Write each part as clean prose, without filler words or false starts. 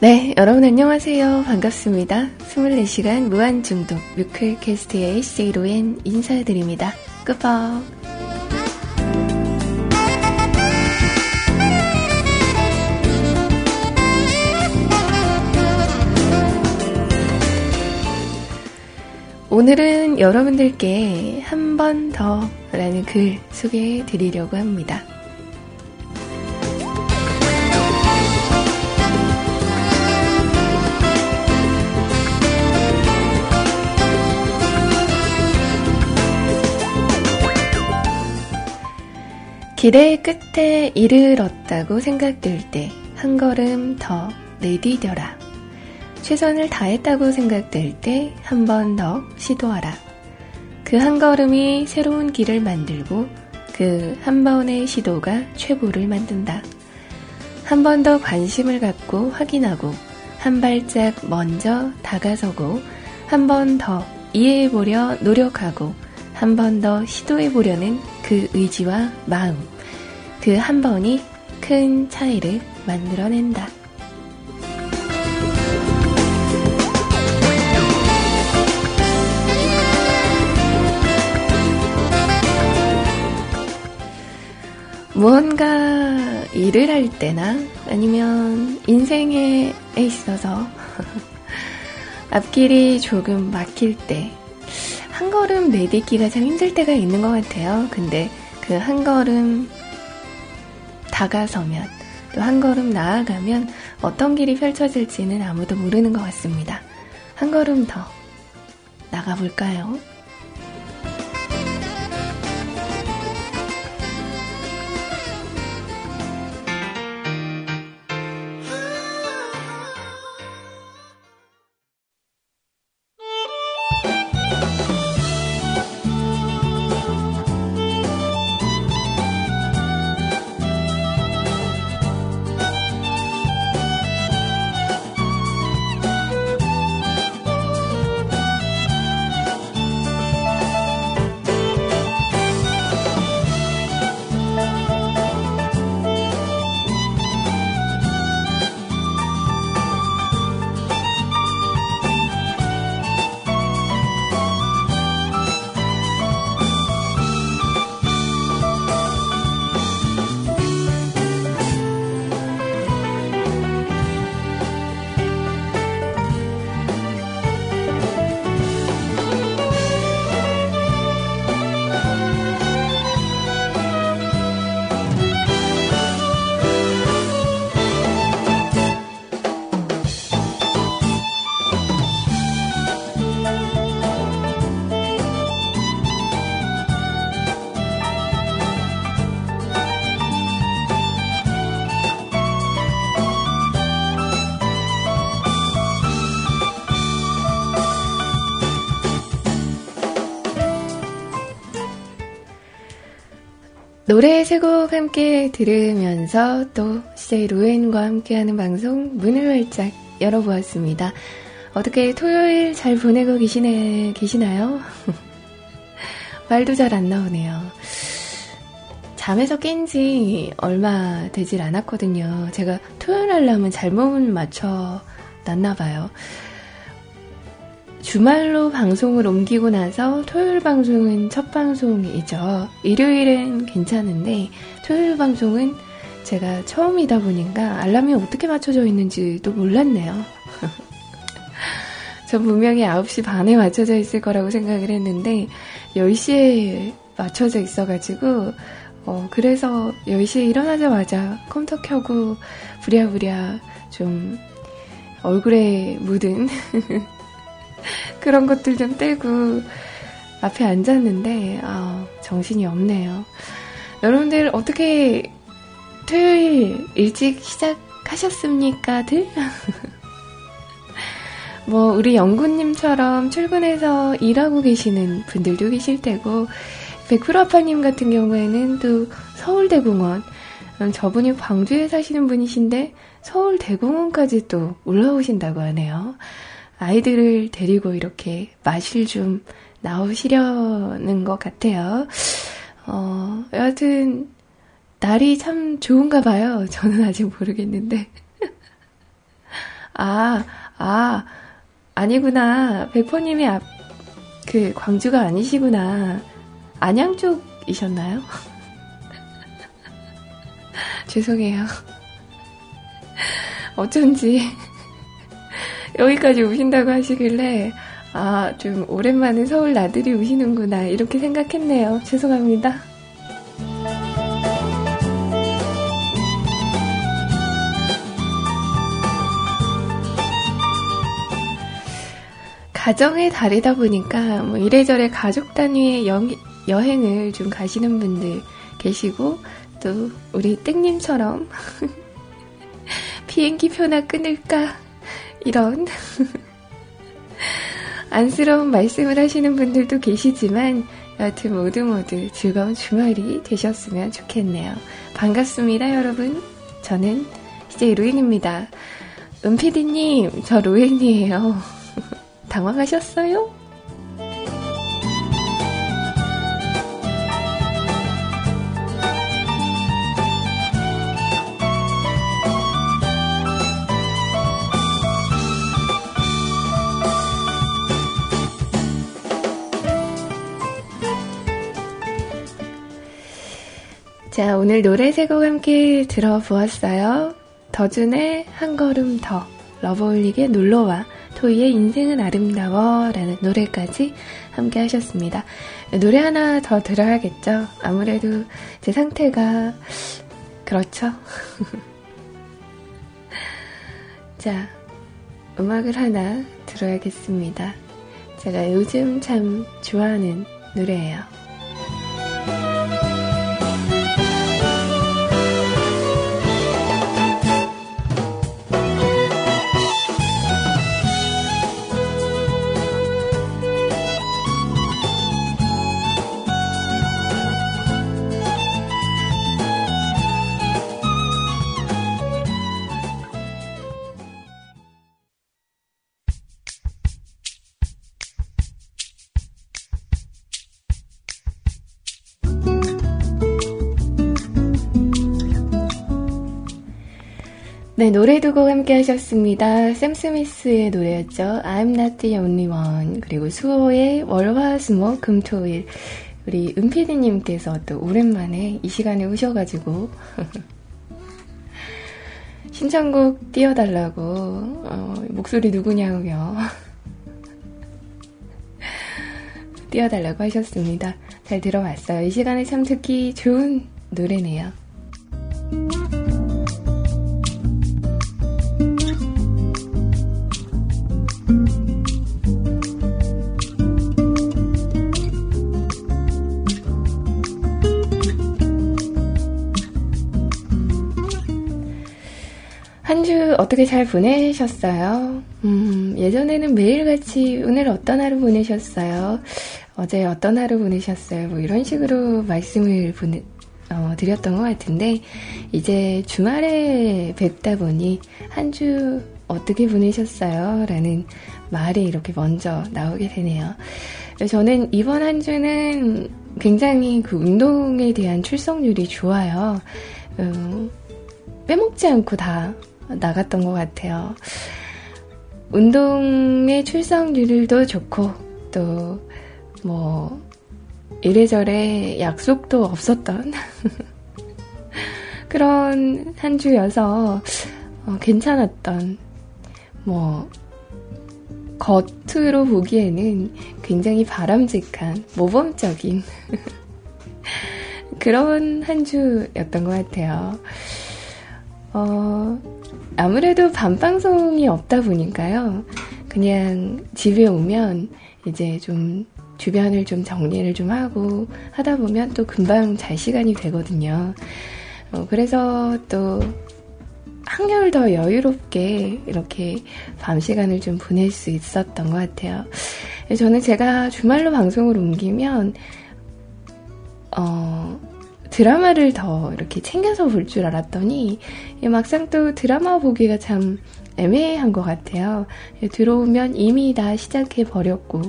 네, 여러분 안녕하세요. 반갑습니다. 24시간 무한중독 뮤클캐스트의 CJ로엔 인사드립니다. 끄뻑. 오늘은 여러분들께 한 번 더 라는 글 소개해 드리려고 합니다. 길의 끝에 이르렀다고 생각될 때 한 걸음 더 내디뎌라. 최선을 다했다고 생각될 때 한 번 더 시도하라. 그 한 걸음이 새로운 길을 만들고 그 한 번의 시도가 최고를 만든다. 한 번 더 관심을 갖고 확인하고 한 발짝 먼저 다가서고 한 번 더 이해해보려 노력하고 한 번 더 시도해보려는 그 의지와 마음, 그 한 번이 큰 차이를 만들어낸다. 무언가 일을 할 때나 아니면 인생에 있어서 앞길이 조금 막힐 때 한 걸음 내딛기가 참 힘들 때가 있는 것 같아요. 근데 그 한 걸음 다가서면 또 한 걸음 나아가면 어떤 길이 펼쳐질지는 아무도 모르는 것 같습니다. 한 걸음 더 나가볼까요? 노래 세 곡 함께 들으면서 또 CJ로엔과 함께하는 방송 문을 활짝 열어보았습니다. 어떻게 토요일 잘 보내고 계시나요? 말도 잘 안 나오네요. 잠에서 깬 지 얼마 되질 않았거든요. 제가 토요일 알람은 잘못 맞춰 놨나 봐요. 주말로 방송을 옮기고 나서 토요일 방송은 첫 방송이죠. 일요일은 괜찮은데 토요일 방송은 제가 처음이다 보니까 알람이 어떻게 맞춰져 있는지도 몰랐네요. 전 분명히 9시 반에 맞춰져 있을 거라고 생각을 했는데 10시에 맞춰져 있어가지고 그래서 10시에 일어나자마자 컴퓨터 켜고 부랴부랴 좀 얼굴에 묻은 그런 것들 좀 떼고 앞에 앉았는데 정신이 없네요. 여러분들 어떻게 토요일 일찍 시작하셨습니까?들? 뭐 우리 영구님처럼 출근해서 일하고 계시는 분들도 계실 테고 백프로아파님 같은 경우에는 또 서울대공원 저분이 광주에 사시는 분이신데 서울대공원까지 또 올라오신다고 하네요. 아이들을 데리고 이렇게 마실 좀 나오시려는 것 같아요. 여하튼 날이 참 좋은가 봐요. 저는 아직 모르겠는데 아니구나. 백퍼님이 그 광주가 아니시구나. 안양 쪽이셨나요? 죄송해요. 어쩐지 여기까지 우신다고 하시길래 아, 좀 오랜만에 서울 나들이 우시는구나 이렇게 생각했네요. 죄송합니다. 가정의 달이다 보니까 뭐 이래저래 가족 단위의 여행을 좀 가시는 분들 계시고 또 우리 땡님처럼 비행기 표나 끊을까 이런 안쓰러운 말씀을 하시는 분들도 계시지만 여하튼 모두 즐거운 주말이 되셨으면 좋겠네요. 반갑습니다 여러분. 저는 CJ로엔입니다. 은피디님 저 로엔이에요. 당황하셨어요? 자, 오늘 노래 세 곡 함께 들어보았어요. 더준의 한 걸음 더, 러브홀릭의 놀러와, 토이의 인생은 아름다워 라는 노래까지 함께 하셨습니다. 노래 하나 더 들어야겠죠. 아무래도 제 상태가 그렇죠. 자, 음악을 하나 들어야겠습니다. 제가 요즘 참 좋아하는 노래예요. 네, 노래 두 곡 함께 하셨습니다. 샘 스미스의 노래였죠. I'm not the only one. 그리고 수호의 월화수목 금토일. 우리 은피디님께서 또 오랜만에 이 시간에 오셔가지고 신청곡 띄워달라고 목소리 누구냐고요. 띄워달라고 하셨습니다. 잘 들어봤어요. 이 시간에 참 듣기 좋은 노래네요. 어떻게 잘 보내셨어요? 예전에는 매일같이 오늘 어떤 하루 보내셨어요? 어제 어떤 하루 보내셨어요? 뭐 이런 식으로 말씀을 드렸던 것 같은데 이제 주말에 뵙다 보니 한 주 어떻게 보내셨어요? 라는 말이 이렇게 먼저 나오게 되네요. 저는 이번 한 주는 굉장히 그 운동에 대한 출석률이 좋아요. 빼먹지 않고 다 나갔던 것 같아요. 운동의 출석률도 좋고 또 뭐 이래저래 약속도 없었던 그런 한 주여서 괜찮았던 뭐 겉으로 보기에는 굉장히 바람직한 모범적인 그런 한 주였던 것 같아요. 아무래도 밤방송이 없다 보니까요. 그냥 집에 오면 이제 좀 주변을 좀 정리를 좀 하고 하다 보면 또 금방 잘 시간이 되거든요. 그래서 또 한결 더 여유롭게 이렇게 밤 시간을 좀 보낼 수 있었던 것 같아요. 저는 제가 주말로 방송을 옮기면 드라마를 더 이렇게 챙겨서 볼 줄 알았더니 막상 또 드라마 보기가 참 애매한 것 같아요. 들어오면 이미 다 시작해버렸고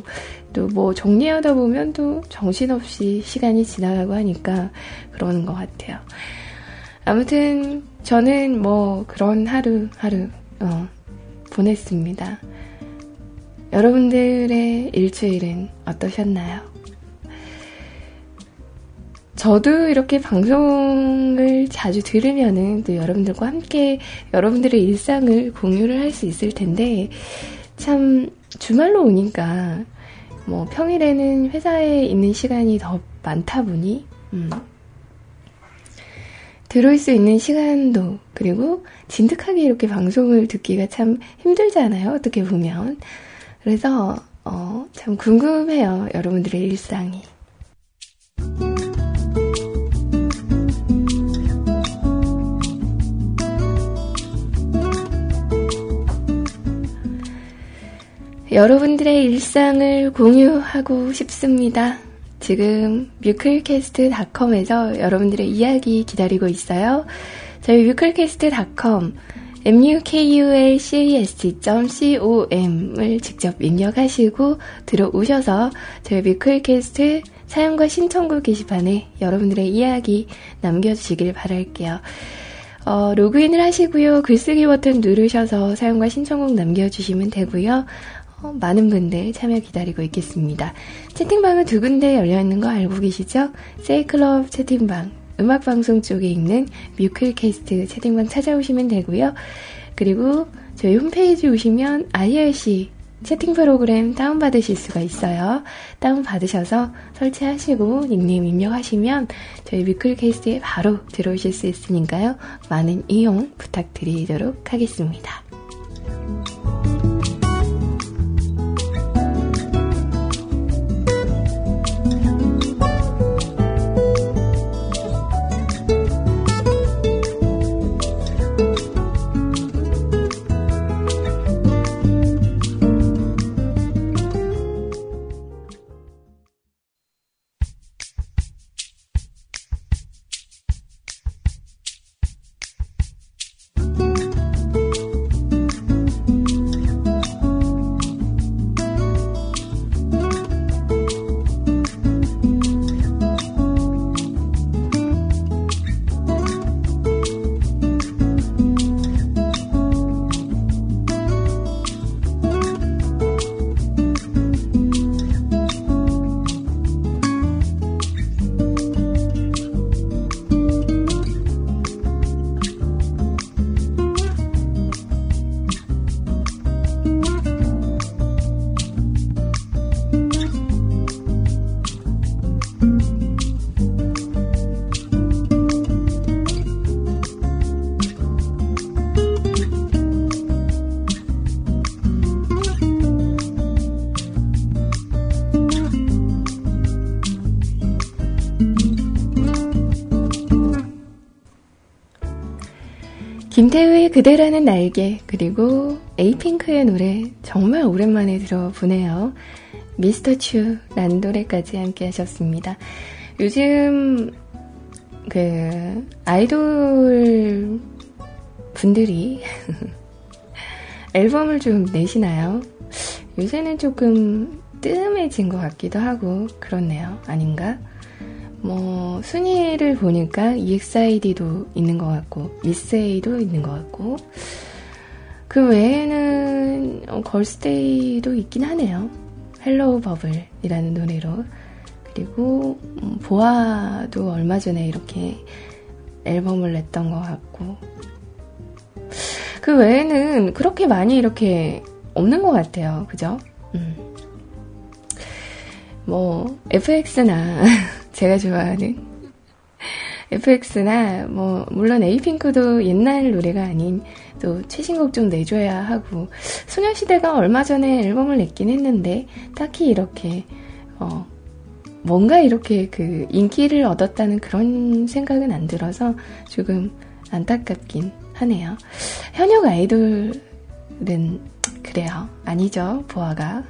또 뭐 정리하다 보면 또 정신없이 시간이 지나가고 하니까 그러는 것 같아요. 아무튼 저는 뭐 그런 하루하루 보냈습니다. 여러분들의 일주일은 어떠셨나요? 저도 이렇게 방송을 자주 들으면은 또 여러분들과 함께 여러분들의 일상을 공유를 할 수 있을 텐데, 참 주말로 오니까 뭐 평일에는 회사에 있는 시간이 더 많다 보니 들을 수 있는 시간도, 그리고 진득하게 이렇게 방송을 듣기가 참 힘들잖아요, 어떻게 보면. 그래서 참 궁금해요, 여러분들의 일상이. 여러분들의 일상을 공유하고 싶습니다. 지금 mukulcast.com에서 여러분들의 이야기 기다리고 있어요. 저희 mukulcast.com mukulcast.com을 직접 입력하시고 들어오셔서 저희 뮤클캐스트 사연과 신청곡 게시판에 여러분들의 이야기 남겨주시길 바랄게요. 로그인을 하시고요. 글쓰기 버튼 누르셔서 사연과 신청곡 남겨주시면 되고요. 많은 분들 참여 기다리고 있겠습니다. 채팅방은 두 군데 열려있는 거 알고 계시죠? 세이클럽 채팅방, 음악방송 쪽에 있는 뮤클캐스트 채팅방 찾아오시면 되고요. 그리고 저희 홈페이지 오시면 IRC 채팅 프로그램 다운받으실 수가 있어요. 다운받으셔서 설치하시고 닉네임 입력하시면 저희 뮤클캐스트에 바로 들어오실 수 있으니까요. 많은 이용 부탁드리도록 하겠습니다. 김태우의 그대라는 날개, 그리고 에이핑크의 노래 정말 오랜만에 들어보네요. 미스터츄라는 노래까지 함께 하셨습니다. 요즘 그 아이돌 분들이 앨범을 좀 내시나요? 요새는 조금 뜸해진 것 같기도 하고 그렇네요. 아닌가? 뭐 순위를 보니까 EXID도 있는 것 같고 미스A도 있는 것 같고 그 외에는 걸스데이도 있긴 하네요. 헬로우 버블이라는 노래로. 그리고 보아도 얼마 전에 이렇게 앨범을 냈던 것 같고 그 외에는 그렇게 많이 이렇게 없는 것 같아요. 그죠? 뭐 FX나 제가 좋아하는 FX나 뭐 물론 에이핑크도 옛날 노래가 아닌 또 최신곡 좀 내줘야 하고 소녀시대가 얼마 전에 앨범을 냈긴 했는데 딱히 이렇게 뭔가 이렇게 그 인기를 얻었다는 그런 생각은 안 들어서 조금 안타깝긴 하네요. 현역 아이돌은 그래요. 아니죠, 보아가.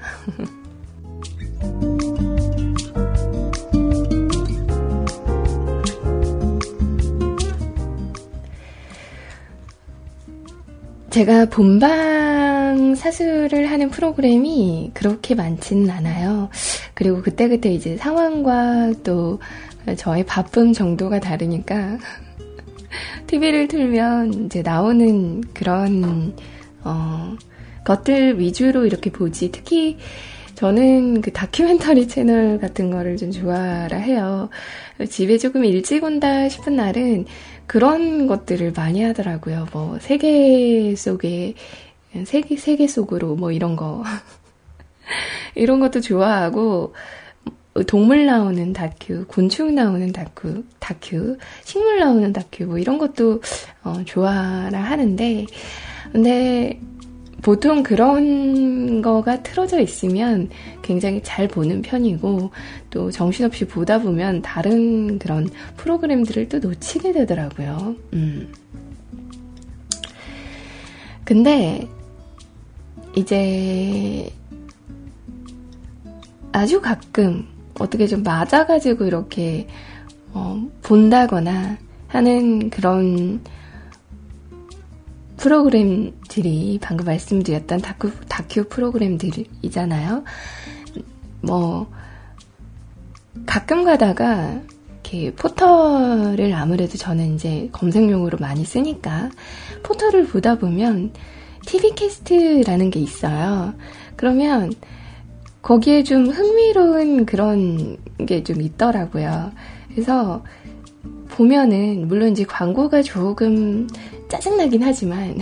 제가 본방 사수를 하는 프로그램이 그렇게 많지는 않아요. 그리고 그때그때 이제 상황과 또 저의 바쁨 정도가 다르니까 TV를 틀면 이제 나오는 그런 것들 위주로 이렇게 보지. 특히 저는 그 다큐멘터리 채널 같은 거를 좀 좋아라 해요. 집에 조금 일찍 온다 싶은 날은 그런 것들을 많이 하더라고요. 뭐 세계 속에 세계 속으로 뭐 이런 거 이런 것도 좋아하고, 동물 나오는 다큐, 곤충 나오는 다큐, 식물 나오는 다큐 뭐 이런 것도 좋아라 하는데, 근데 보통 그런 거가 틀어져 있으면 굉장히 잘 보는 편이고, 또 정신없이 보다 보면 다른 그런 프로그램들을 또 놓치게 되더라고요. 근데 이제 아주 가끔 어떻게 좀 맞아가지고 이렇게 본다거나 하는 그런 프로그램들이, 방금 말씀드렸던 다큐 프로그램들이잖아요. 뭐 가끔 가다가 이렇게 포털을, 아무래도 저는 이제 검색용으로 많이 쓰니까 포털을 보다 보면 TV 캐스트라는 게 있어요. 그러면 거기에 좀 흥미로운 그런 게 좀 있더라고요. 그래서 보면은, 물론 이제 광고가 조금 짜증나긴 하지만,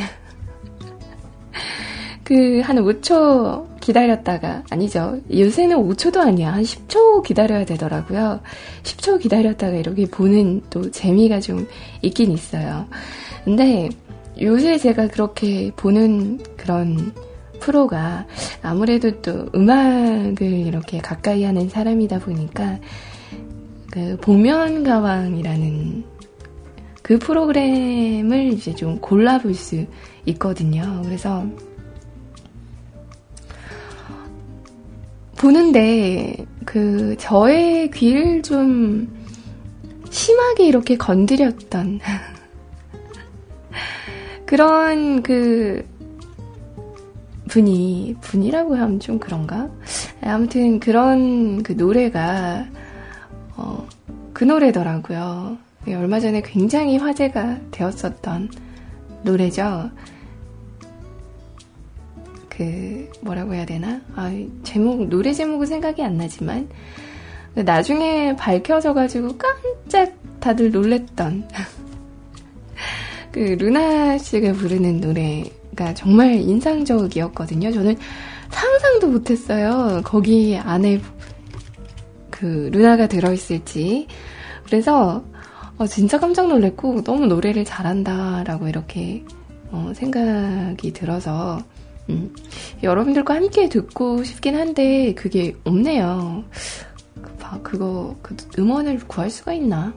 그 한 5초 기다렸다가, 아니죠. 요새는 5초도 아니야. 한 10초 기다려야 되더라고요. 10초 기다렸다가 이렇게 보는 또 재미가 좀 있긴 있어요. 근데 요새 제가 그렇게 보는 그런 프로가 아무래도 또 음악을 이렇게 가까이 하는 사람이다 보니까 그 복면가왕이라는 그 프로그램을 이제 좀 골라볼 수 있거든요. 그래서 보는데 그 저의 귀를 좀 심하게 이렇게 건드렸던 그런 그 분이라고 하면 좀 그런가? 아무튼 그런 그 노래가 그 노래더라고요. 얼마 전에 굉장히 화제가 되었었던 노래죠. 그 뭐라고 해야 되나? 노래 제목은 생각이 안 나지만 나중에 밝혀져가지고 깜짝 다들 놀랬던 그 루나 씨가 부르는 노래. 정말 인상적이었거든요. 저는 상상도 못했어요. 거기 안에 그 루나가 들어있을지. 그래서 진짜 깜짝 놀랐고, 너무 노래를 잘한다라고 이렇게 생각이 들어서 여러분들과 함께 듣고 싶긴 한데 그게 없네요. 그 음원을 구할 수가 있나?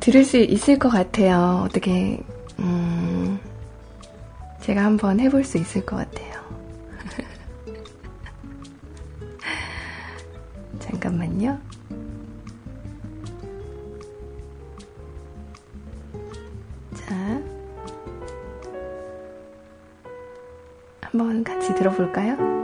들을 수 있을 것 같아요. 어떻게 제가 한번 해볼 수 있을 것 같아요. 잠깐만요. 자, 한번 같이 들어볼까요?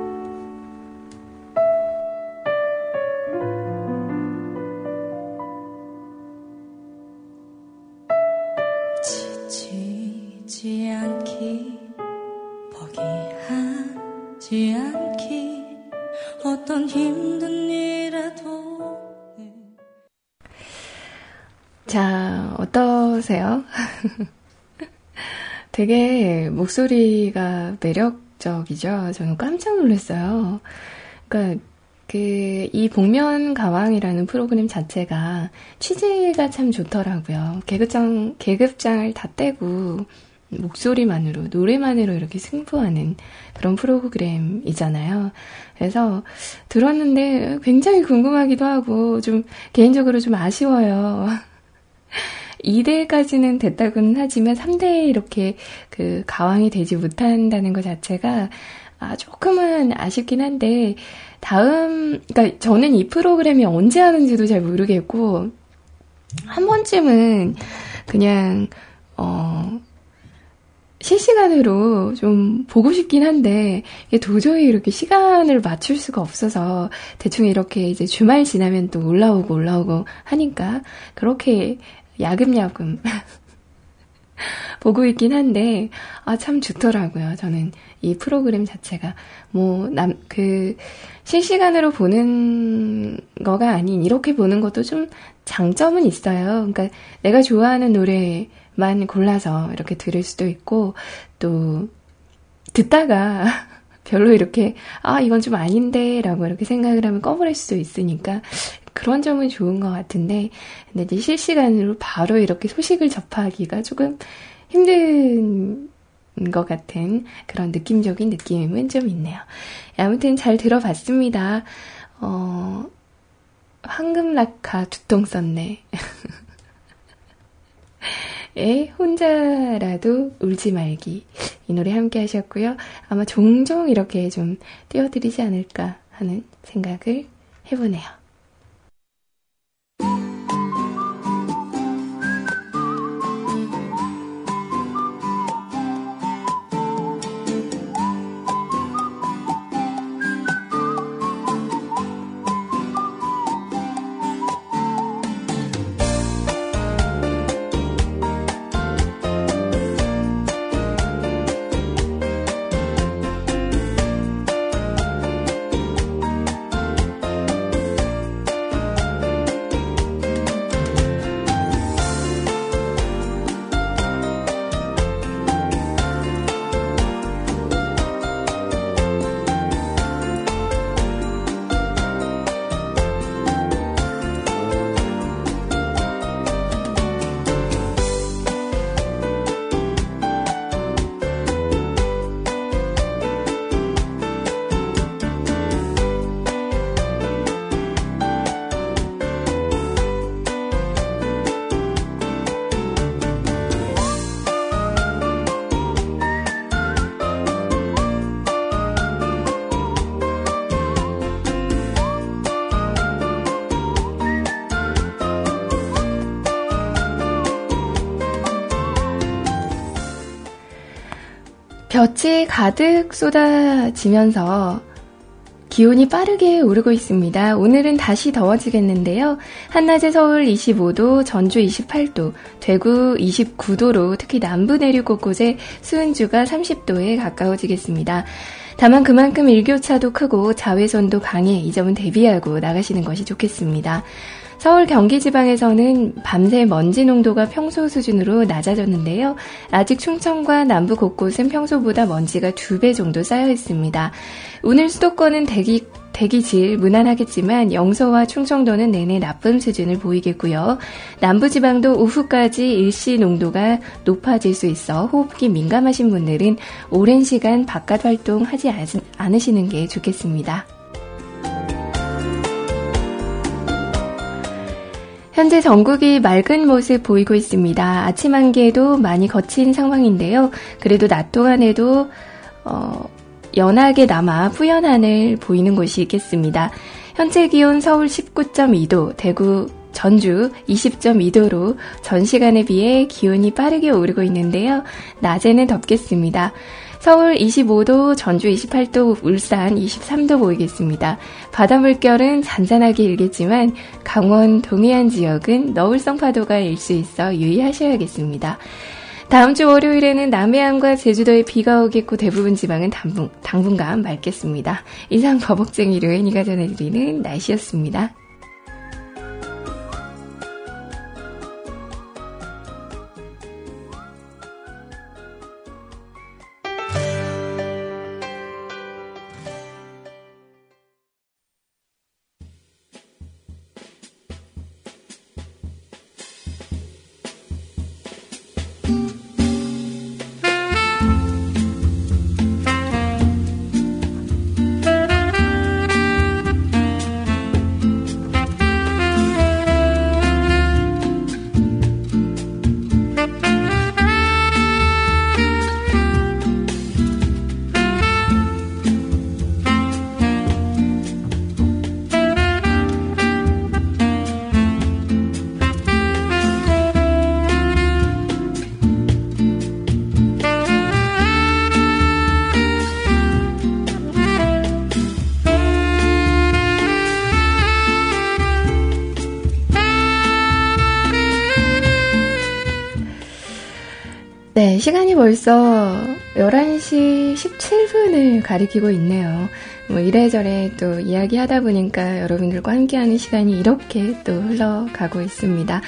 자, 어떠세요? 되게 목소리가 매력적이죠. 저는 깜짝 놀랐어요. 그러니까 이 복면 가왕이라는 프로그램 자체가 취재가 참 좋더라고요. 계급장을 다 떼고 목소리만으로, 노래만으로 이렇게 승부하는 그런 프로그램이잖아요. 그래서 들었는데 굉장히 궁금하기도 하고 좀 개인적으로 좀 아쉬워요. 2대까지는 됐다고는 하지만 3대에 이렇게 그 가왕이 되지 못한다는 것 자체가 조금은 아쉽긴 한데, 그러니까 저는 이 프로그램이 언제 하는지도 잘 모르겠고, 한 번쯤은 그냥, 실시간으로 좀 보고 싶긴 한데, 이게 도저히 이렇게 시간을 맞출 수가 없어서, 대충 이렇게 이제 주말 지나면 또 올라오고 하니까, 그렇게 야금야금 보고 있긴 한데, 참 좋더라고요. 저는 이 프로그램 자체가, 실시간으로 보는 거가 아닌, 이렇게 보는 것도 좀 장점은 있어요. 그러니까 내가 좋아하는 노래, 만 골라서 이렇게 들을 수도 있고, 또 듣다가 별로 이렇게 이건 좀 아닌데 라고 이렇게 생각을 하면 꺼버릴 수도 있으니까 그런 점은 좋은 것 같은데, 근데 이제 실시간으로 바로 이렇게 소식을 접하기가 조금 힘든 것 같은 그런 느낌적인 느낌은 좀 있네요. 아무튼 잘 들어봤습니다. 황금락화 두통 썼네. 혼자라도 울지 말기, 이 노래 함께 하셨고요. 아마 종종 이렇게 좀 띄워드리지 않을까 하는 생각을 해보네요. 볕이 가득 쏟아지면서 기온이 빠르게 오르고 있습니다. 오늘은 다시 더워지겠는데요. 한낮에 서울 25도, 전주 28도, 대구 29도로 특히 남부 내륙 곳곳에 수은주가 30도에 가까워지겠습니다. 다만 그만큼 일교차도 크고 자외선도 강해, 이 점은 대비하고 나가시는 것이 좋겠습니다. 서울, 경기 지방에서는 밤새 먼지 농도가 평소 수준으로 낮아졌는데요. 아직 충청과 남부 곳곳은 평소보다 먼지가 2배 정도 쌓여 있습니다. 오늘 수도권은 대기질 무난하겠지만 영서와 충청도는 내내 나쁨 수준을 보이겠고요. 남부지방도 오후까지 일시 농도가 높아질 수 있어 호흡기 민감하신 분들은 오랜 시간 바깥 활동하지 않으시는 게 좋겠습니다. 현재 전국이 맑은 모습 보이고 있습니다. 아침 안개도 많이 거친 상황인데요. 그래도 낮 동안에도 연하게 남아 뿌연 하늘 보이는 곳이 있겠습니다. 현재 기온 서울 19.2도, 대구, 전주 20.2도로 전 시간에 비해 기온이 빠르게 오르고 있는데요. 낮에는 덥겠습니다. 서울 25도, 전주 28도, 울산 23도 보이겠습니다. 바다 물결은 잔잔하게 일겠지만 강원 동해안 지역은 너울성 파도가 일 수 있어 유의하셔야겠습니다. 다음 주 월요일에는 남해안과 제주도에 비가 오겠고 대부분 지방은 당분간 맑겠습니다. 이상 버벅쟁이 로엔이가 전해드리는 날씨였습니다. 네, 시간이 벌써 11시 17분을 가리키고 있네요. 뭐 이래저래 또 이야기하다 보니까 여러분들과 함께하는 시간이 이렇게 또 흘러가고 있습니다.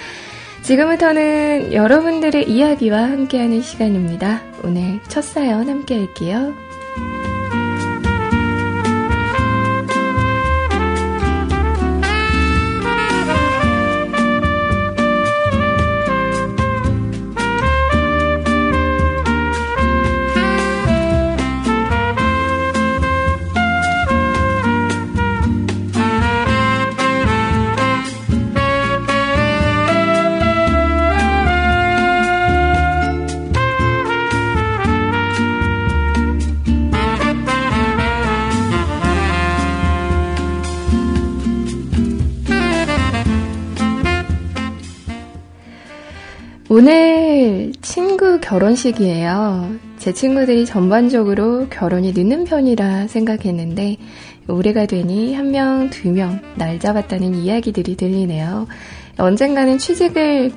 지금부터는 여러분들의 이야기와 함께하는 시간입니다. 오늘 첫 사연 함께할게요. 결혼식이에요. 제 친구들이 전반적으로 결혼이 늦는 편이라 생각했는데 올해가 되니 한 명, 두 명 날 잡았다는 이야기들이 들리네요. 언젠가는 취직을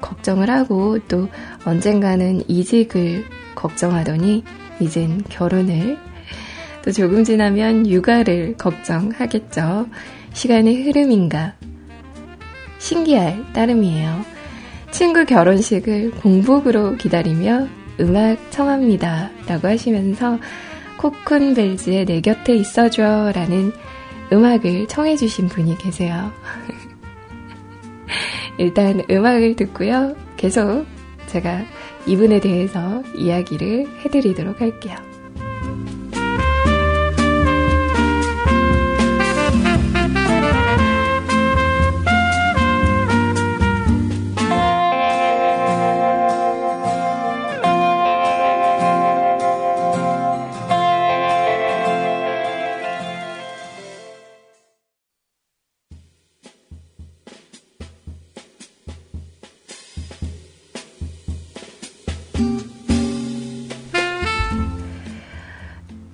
걱정을 하고 또 언젠가는 이직을 걱정하더니 이젠 결혼을, 또 조금 지나면 육아를 걱정하겠죠. 시간의 흐름인가 신기할 따름이에요. 친구 결혼식을 공복으로 기다리며 음악 청합니다 라고 하시면서 코쿤벨즈의 내 곁에 있어줘 라는 음악을 청해 주신 분이 계세요. 일단 음악을 듣고요. 계속 제가 이분에 대해서 이야기를 해드리도록 할게요.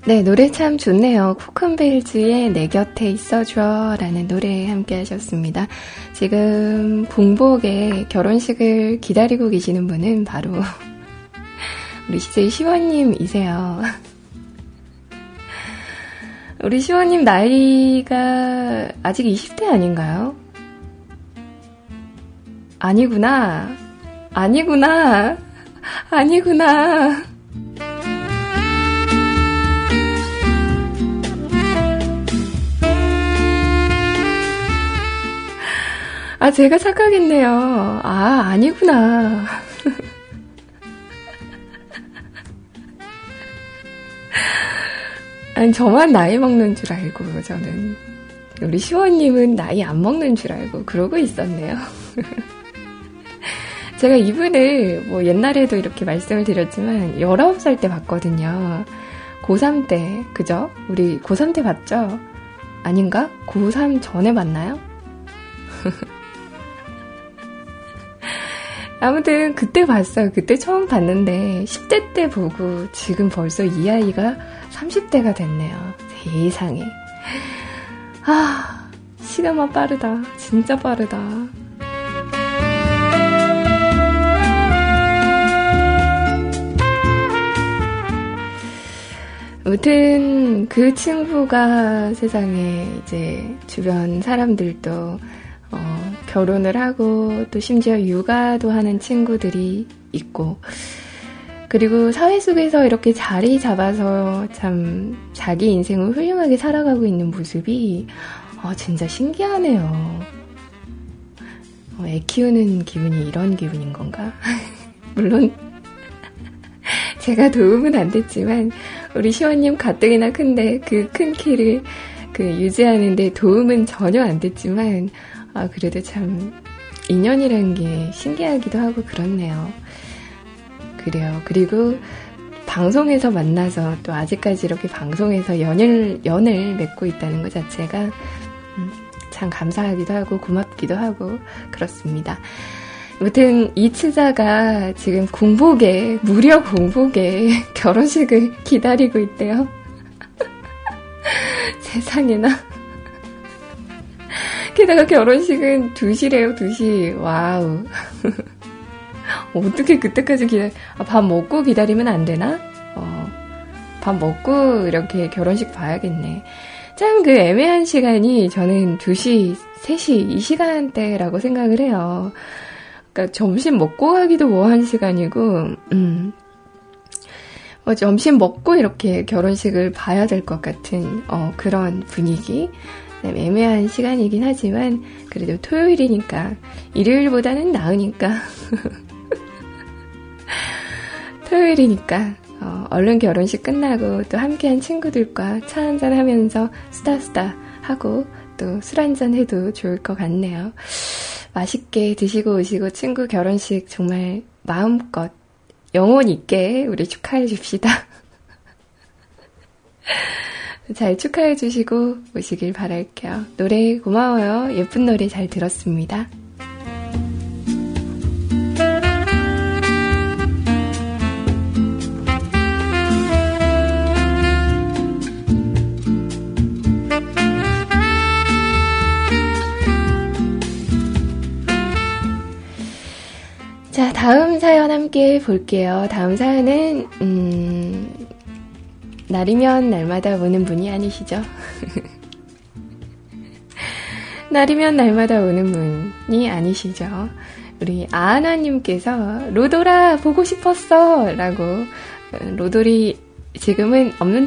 네, 노래 참 좋네요. 코쿤벨즈의 내 곁에 있어줘 라는 노래 함께 하셨습니다. 지금 공복에 결혼식을 기다리고 계시는 분은 바로 우리 CJ 시원님이세요. 우리 시원님 나이가 아직 20대 아닌가요? 아니구나. 아, 제가 착각했네요. 아니구나. 아니, 저만 나이 먹는 줄 알고, 저는. 우리 시원님은 나이 안 먹는 줄 알고, 그러고 있었네요. 제가 이분을, 뭐, 옛날에도 이렇게 말씀을 드렸지만, 19살 때 봤거든요. 고3 때, 그죠? 우리 고3 때 봤죠? 아닌가? 고3 전에 만나요? 아무튼 그때 봤어요. 그때 처음 봤는데 10대 때 보고 지금 벌써 이 아이가 30대가 됐네요. 세상에. 아, 시간만 빠르다. 진짜 빠르다. 아무튼 그 친구가 세상에 이제 주변 사람들도 결혼을 하고 또 심지어 육아도 하는 친구들이 있고 그리고 사회 속에서 이렇게 자리 잡아서 참 자기 인생을 훌륭하게 살아가고 있는 모습이 진짜 신기하네요. 애 키우는 기분이 이런 기분인 건가? 물론 제가 도움은 안 됐지만 우리 시원님 가뜩이나 큰데 그 큰 키를 유지하는 데 도움은 전혀 안 됐지만 아 그래도 참 인연이라는 게 신기하기도 하고 그렇네요. 그래요. 그리고 방송에서 만나서 또 아직까지 이렇게 방송에서 연을 맺고 있다는 것 자체가 참 감사하기도 하고 고맙기도 하고 그렇습니다. 아무튼 이 치자가 지금 무려 공복에 결혼식을 기다리고 있대요. 세상에나. 게다가 결혼식은 2시래요, 2시. 와우. 어떻게 그때까지 밥 먹고 기다리면 안 되나? 밥 먹고 이렇게 결혼식 봐야겠네. 참 그 애매한 시간이 저는 2시, 3시 이 시간대라고 생각을 해요. 그러니까 점심 먹고 가기도 뭐한 시간이고 점심 먹고 이렇게 결혼식을 봐야 될 것 같은 그런 분위기 애매한 시간이긴 하지만 그래도 토요일이니까 일요일보다는 나으니까 토요일이니까 얼른 결혼식 끝나고 또 함께한 친구들과 차 한잔 하면서 수다 하고 또 술 한잔 해도 좋을 것 같네요. 맛있게 드시고 오시고 친구 결혼식 정말 마음껏 영혼 있게 우리 축하해 줍시다. 잘 축하해 주시고 오시길 바랄게요. 노래 고마워요. 예쁜 노래 잘 들었습니다. 자, 다음 사연 함께 볼게요. 다음 사연은 날이면 날마다 오는 분이 아니시죠? 날이면 날마다 오는 분이 아니시죠? 우리 아하나님께서 로돌아 보고 싶었어 라고 로돌이 지금은 없는데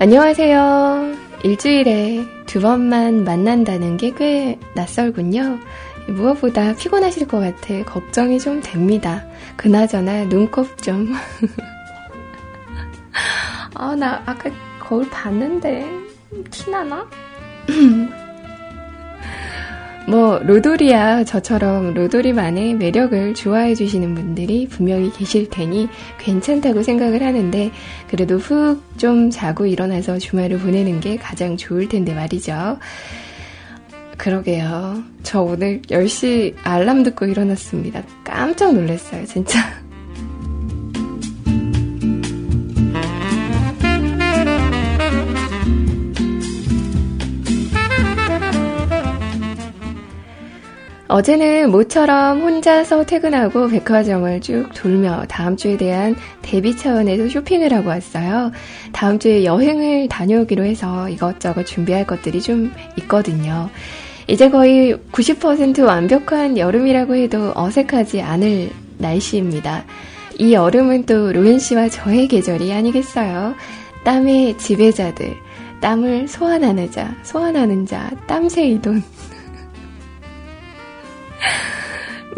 안녕하세요. 일주일에 2번만 만난다는 게 꽤 낯설군요. 무엇보다 피곤하실 것 같아 걱정이 좀 됩니다. 그나저나 눈곱 좀. 나 아까 거울 봤는데 티나나? 뭐 로돌이야 저처럼 로돌이만의 매력을 좋아해주시는 분들이 분명히 계실 테니 괜찮다고 생각을 하는데 그래도 훅 좀 자고 일어나서 주말을 보내는 게 가장 좋을 텐데 말이죠. 그러게요. 저 오늘 10시 알람 듣고 일어났습니다. 깜짝 놀랐어요 진짜. 어제는 모처럼 혼자서 퇴근하고 백화점을 쭉 돌며 다음 주에 대한 대비 차원에서 쇼핑을 하고 왔어요. 다음 주에 여행을 다녀오기로 해서 이것저것 준비할 것들이 좀 있거든요. 이제 거의 90% 완벽한 여름이라고 해도 어색하지 않을 날씨입니다. 이 여름은 또 로엔 씨와 저의 계절이 아니겠어요. 땀의 지배자들, 땀을 소환하는 자, 땀새 이돈.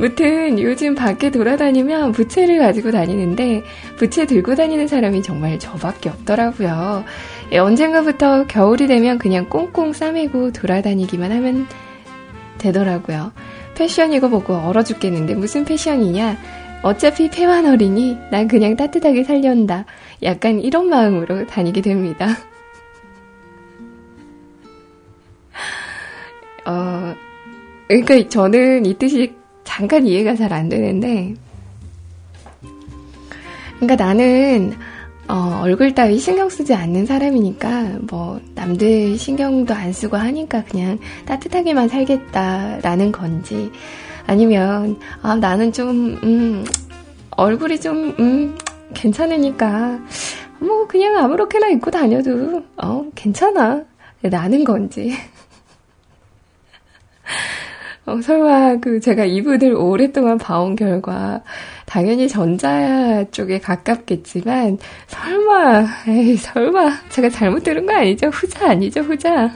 무튼 요즘 밖에 돌아다니면 부채를 가지고 다니는데 부채 들고 다니는 사람이 정말 저밖에 없더라고요. 예, 언젠가부터 겨울이 되면 그냥 꽁꽁 싸매고 돌아다니기만 하면 되더라고요. 패션 이거 보고 얼어 죽겠는데 무슨 패션이냐? 어차피 폐와 어리니 난 그냥 따뜻하게 살련다. 약간 이런 마음으로 다니게 됩니다. 그러니까 저는 이 뜻이 잠깐 이해가 잘 안 되는데, 그러니까 나는 얼굴 따위 신경 쓰지 않는 사람이니까 뭐 남들 신경도 안 쓰고 하니까 그냥 따뜻하게만 살겠다라는 건지, 아니면 나는 좀 얼굴이 좀 괜찮으니까 뭐 그냥 아무렇게나 입고 다녀도 괜찮아 라는 건지. 설마 제가 이분을 오랫동안 봐온 결과 당연히 전자 쪽에 가깝겠지만 설마 제가 잘못 들은 거 아니죠? 후자 아니죠? 후자.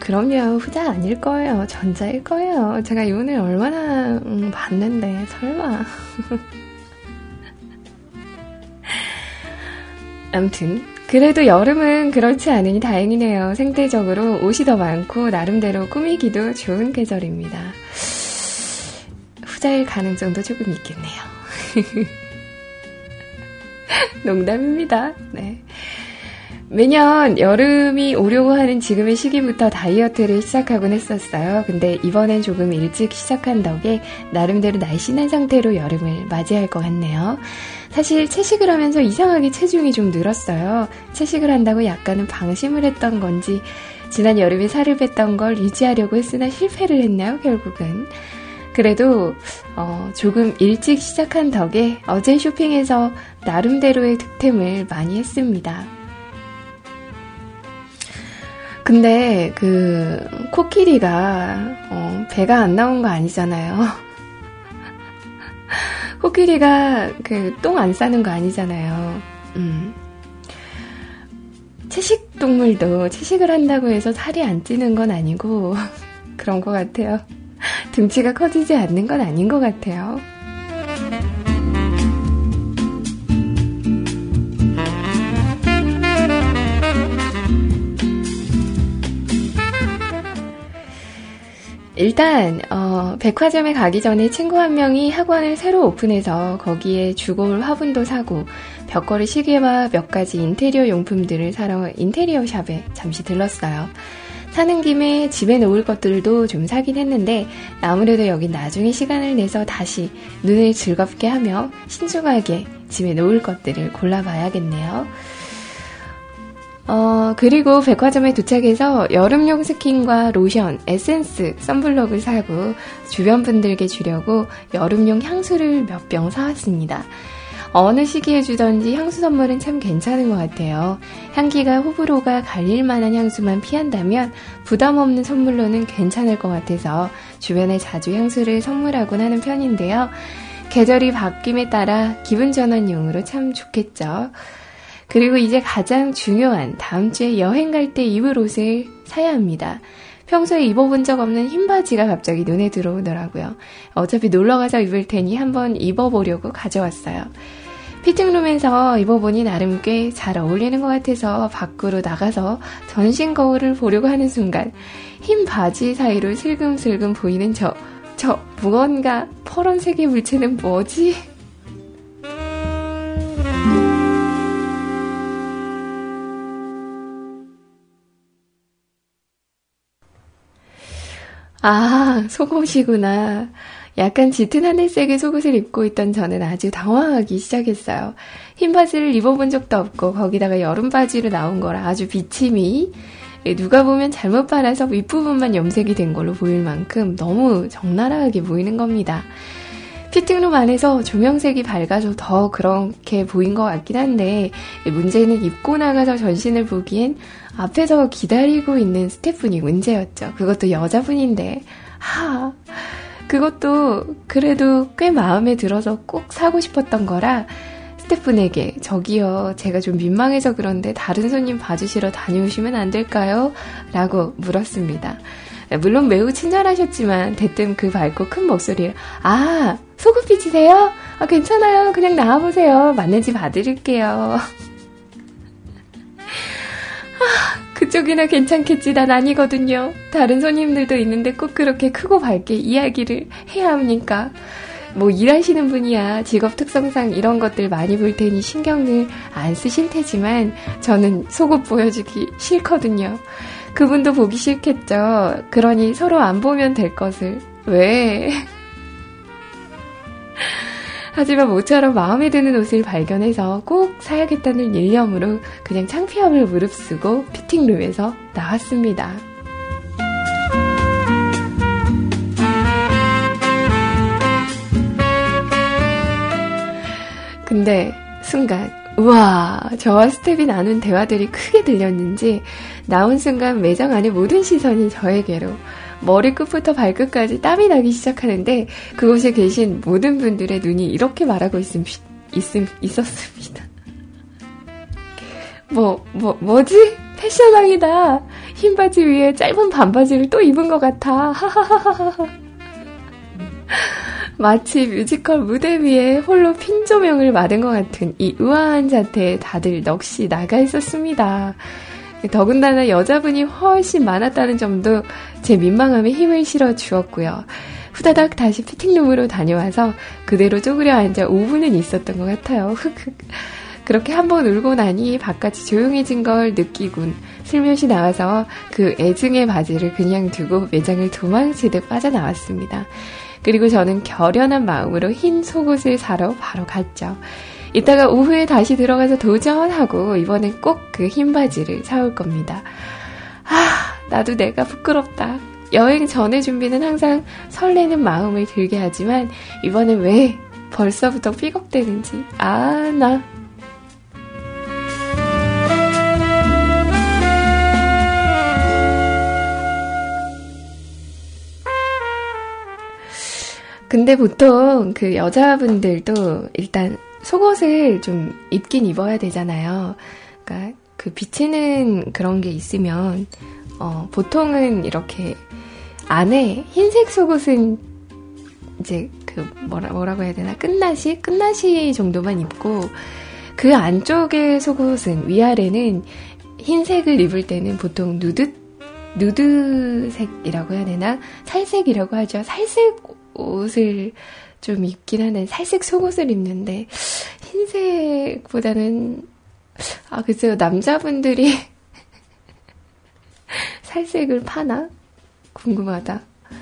그럼요. 후자 아닐 거예요. 전자일 거예요. 제가 이분을 얼마나 봤는데 설마. 아무튼 그래도 여름은 그렇지 않으니 다행이네요. 생태적으로 옷이 더 많고 나름대로 꾸미기도 좋은 계절입니다. 후자일 가능성도 조금 있겠네요. 농담입니다. 네. 매년 여름이 오려고 하는 지금의 시기부터 다이어트를 시작하곤 했었어요. 근데 이번엔 조금 일찍 시작한 덕에 나름대로 날씬한 상태로 여름을 맞이할 것 같네요. 사실 채식을 하면서 이상하게 체중이 좀 늘었어요. 채식을 한다고 약간은 방심을 했던 건지 지난 여름에 살을 뺐던 걸 유지하려고 했으나 실패를 했나요, 결국은. 그래도 조금 일찍 시작한 덕에 어제 쇼핑에서 나름대로의 득템을 많이 했습니다. 근데 코끼리가 배가 안 나온 거 아니잖아요. 코끼리가 똥 안 싸는 거 아니잖아요. 채식 동물도 채식을 한다고 해서 살이 안 찌는 건 아니고 그런 것 같아요. 등치가 커지지 않는 건 아닌 것 같아요. 일단 백화점에 가기 전에 친구 한 명이 학원을 새로 오픈해서 거기에 주고올 화분도 사고 벽걸이 시계와 몇 가지 인테리어 용품들을 사러 인테리어 샵에 잠시 들렀어요. 사는 김에 집에 놓을 것들도 좀 사긴 했는데 아무래도 여긴 나중에 시간을 내서 다시 눈을 즐겁게 하며 신중하게 집에 놓을 것들을 골라봐야겠네요. 그리고 백화점에 도착해서 여름용 스킨과 로션, 에센스, 선블럭을 사고 주변 분들께 주려고 여름용 향수를 몇 병 사왔습니다. 어느 시기에 주던지 향수 선물은 참 괜찮은 것 같아요. 향기가 호불호가 갈릴 만한 향수만 피한다면 부담 없는 선물로는 괜찮을 것 같아서 주변에 자주 향수를 선물하곤 하는 편인데요. 계절이 바뀜에 따라 기분 전환용으로 참 좋겠죠. 그리고 이제 가장 중요한 다음 주에 여행 갈 때 입을 옷을 사야 합니다. 평소에 입어본 적 없는 흰 바지가 갑자기 눈에 들어오더라고요. 어차피 놀러가서 입을 테니 한번 입어보려고 가져왔어요. 피팅룸에서 입어보니 나름 꽤 잘 어울리는 것 같아서 밖으로 나가서 전신 거울을 보려고 하는 순간 흰 바지 사이로 슬금슬금 보이는 저 무언가 파란색의 물체는 뭐지? 아, 속옷이구나. 약간 짙은 하늘색의 속옷을 입고 있던 저는 아주 당황하기 시작했어요. 흰 바지를 입어본 적도 없고 거기다가 여름 바지로 나온 거라 아주 비침이 누가 보면 잘못 빨아서 윗부분만 염색이 된 걸로 보일 만큼 너무 적나라하게 보이는 겁니다. 피팅룸 안에서 조명색이 밝아서 더 그렇게 보인 것 같긴 한데, 문제는 입고 나가서 전신을 보기엔 앞에서 기다리고 있는 스태프분이 문제였죠. 그것도 여자분인데, 그것도 그래도 꽤 마음에 들어서 꼭 사고 싶었던 거라 스태프분에게 저기요, 제가 좀 민망해서 그런데 다른 손님 봐주시러 다녀오시면 안 될까요? 라고 물었습니다. 물론 매우 친절하셨지만 대뜸 그 밝고 큰 목소리를 소급비치세요? 괜찮아요. 그냥 나와보세요. 맞는 집 봐드릴게요. 그쪽이나 괜찮겠지. 난 아니거든요. 다른 손님들도 있는데 꼭 그렇게 크고 밝게 이야기를 해야 합니까? 뭐 일하시는 분이야 직업 특성상 이런 것들 많이 볼 테니 신경을 안 쓰실 테지만 저는 속옷 보여주기 싫거든요. 그분도 보기 싫겠죠. 그러니 서로 안 보면 될 것을. 왜? 하지만 모처럼 마음에 드는 옷을 발견해서 꼭 사야겠다는 일념으로 그냥 창피함을 무릅쓰고 피팅룸에서 나왔습니다. 근데 순간 우와, 저와 스텝이 나눈 대화들이 크게 들렸는지 나온 순간 매장 안의 모든 시선이 저에게로 머리 끝부터 발끝까지 땀이 나기 시작하는데 그곳에 계신 모든 분들의 눈이 이렇게 말하고 있었습니다. 뭐지? 패션왕이다. 흰 바지 위에 짧은 반바지를 또 입은 것 같아. 하하하하하. 마치 뮤지컬 무대 위에 홀로 핀 조명을 맞은 것 같은 이 우아한 자태에 다들 넋이 나가 있었습니다. 더군다나 여자분이 훨씬 많았다는 점도 제 민망함에 힘을 실어 주었고요. 후다닥 다시 피팅룸으로 다녀와서 그대로 쪼그려 앉아 5분은 있었던 것 같아요. 그렇게 한번 울고 나니 바깥이 조용해진 걸 느끼곤 슬며시 나와서 그 애증의 바지를 그냥 두고 매장을 도망치듯 빠져나왔습니다. 그리고 저는 결연한 마음으로 흰 속옷을 사러 바로 갔죠. 이따가 오후에 다시 들어가서 도전하고 이번엔 꼭 그 흰 바지를 사올 겁니다. 나도 내가 부끄럽다. 여행 전의 준비는 항상 설레는 마음을 들게 하지만 이번엔 왜 벌써부터 삐걱대는지 나. 근데 보통 그 여자분들도 일단 속옷을 좀 입긴 입어야 되잖아요. 그러니까 그 비치는 그런 게 있으면 보통은 이렇게 안에 흰색 속옷은 이제 그 뭐라고 해야 되나 끝나시 정도만 입고 그 안쪽의 속옷은 위아래는 흰색을 입을 때는 보통 누드색이라고 해야 되나 살색이라고 하죠. 살색 옷을 좀 입긴 하는 살색 속옷을 입는데 흰색보다는 글쎄요 남자분들이 살색을 파나? 궁금하다.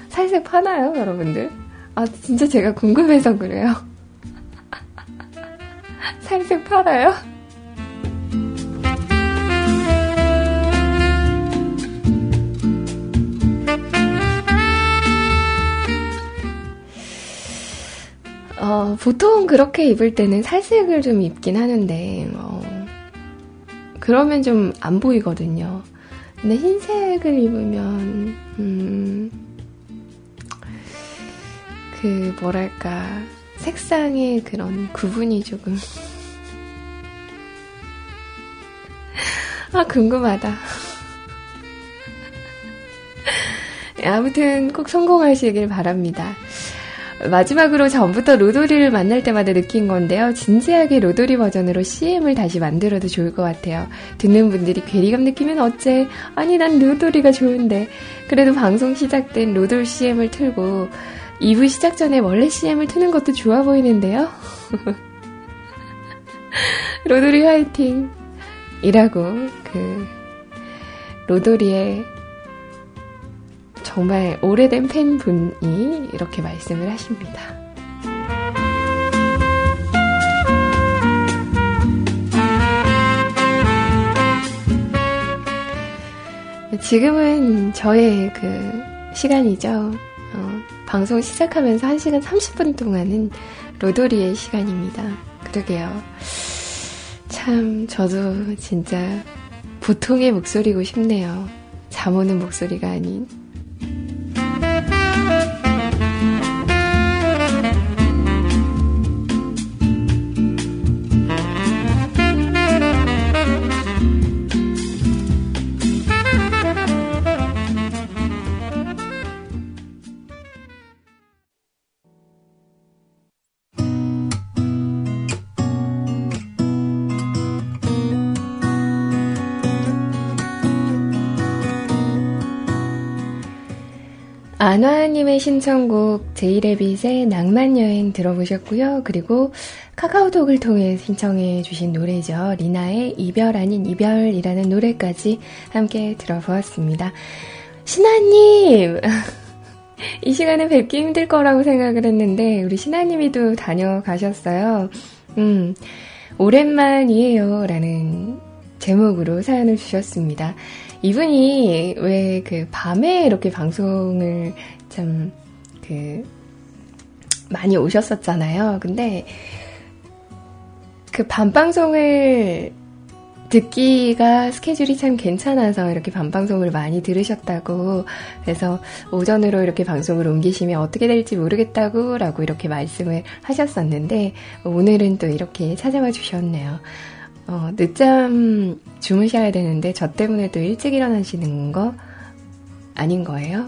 살색 파나요 여러분들? 진짜 제가 궁금해서 그래요. 살색 팔아요? 보통 그렇게 입을 때는 살색을 좀 입긴 하는데 그러면 좀 안 보이거든요. 근데 흰색을 입으면 그 뭐랄까 색상의 그런 구분이 조금 궁금하다. 아무튼 꼭 성공하시길 바랍니다. 마지막으로 전부터 로돌이를 만날 때마다 느낀 건데요. 진지하게 로돌이 버전으로 CM을 다시 만들어도 좋을 것 같아요. 듣는 분들이 괴리감 느끼면 어째? 아니 난 로돌이가 좋은데. 그래도 방송 시작된 로돌 CM을 틀고 2부 시작 전에 원래 CM을 트는 것도 좋아 보이는데요. 로돌이 화이팅! 이라고 로돌이의 정말 오래된 팬분이 이렇게 말씀을 하십니다. 지금은 저의 그 시간이죠. 방송 시작하면서 1시간 30분 동안은 로돌이의 시간입니다. 그러게요. 참 저도 진짜 보통의 목소리고 싶네요. 잠 오는 목소리가 아닌. 안화님의 신청곡 제이레빗의 낭만여행 들어보셨고요. 그리고 카카오톡을 통해 신청해 주신 노래죠. 리나의 이별 아닌 이별이라는 노래까지 함께 들어보았습니다. 신하님! 이 시간에 뵙기 힘들 거라고 생각을 했는데 우리 신하님이 또 다녀가셨어요. 오랜만이에요 라는 제목으로 사연을 주셨습니다. 이분이 왜 그 밤에 이렇게 방송을 참 그 많이 오셨었잖아요. 근데 그 밤 방송을 듣기가 스케줄이 참 괜찮아서 이렇게 밤 방송을 많이 들으셨다고, 그래서 오전으로 이렇게 방송을 옮기시면 어떻게 될지 모르겠다고 라고 이렇게 말씀을 하셨었는데 오늘은 또 이렇게 찾아와 주셨네요. 늦잠 주무셔야 되는데 저 때문에 또 일찍 일어나시는 거 아닌 거예요?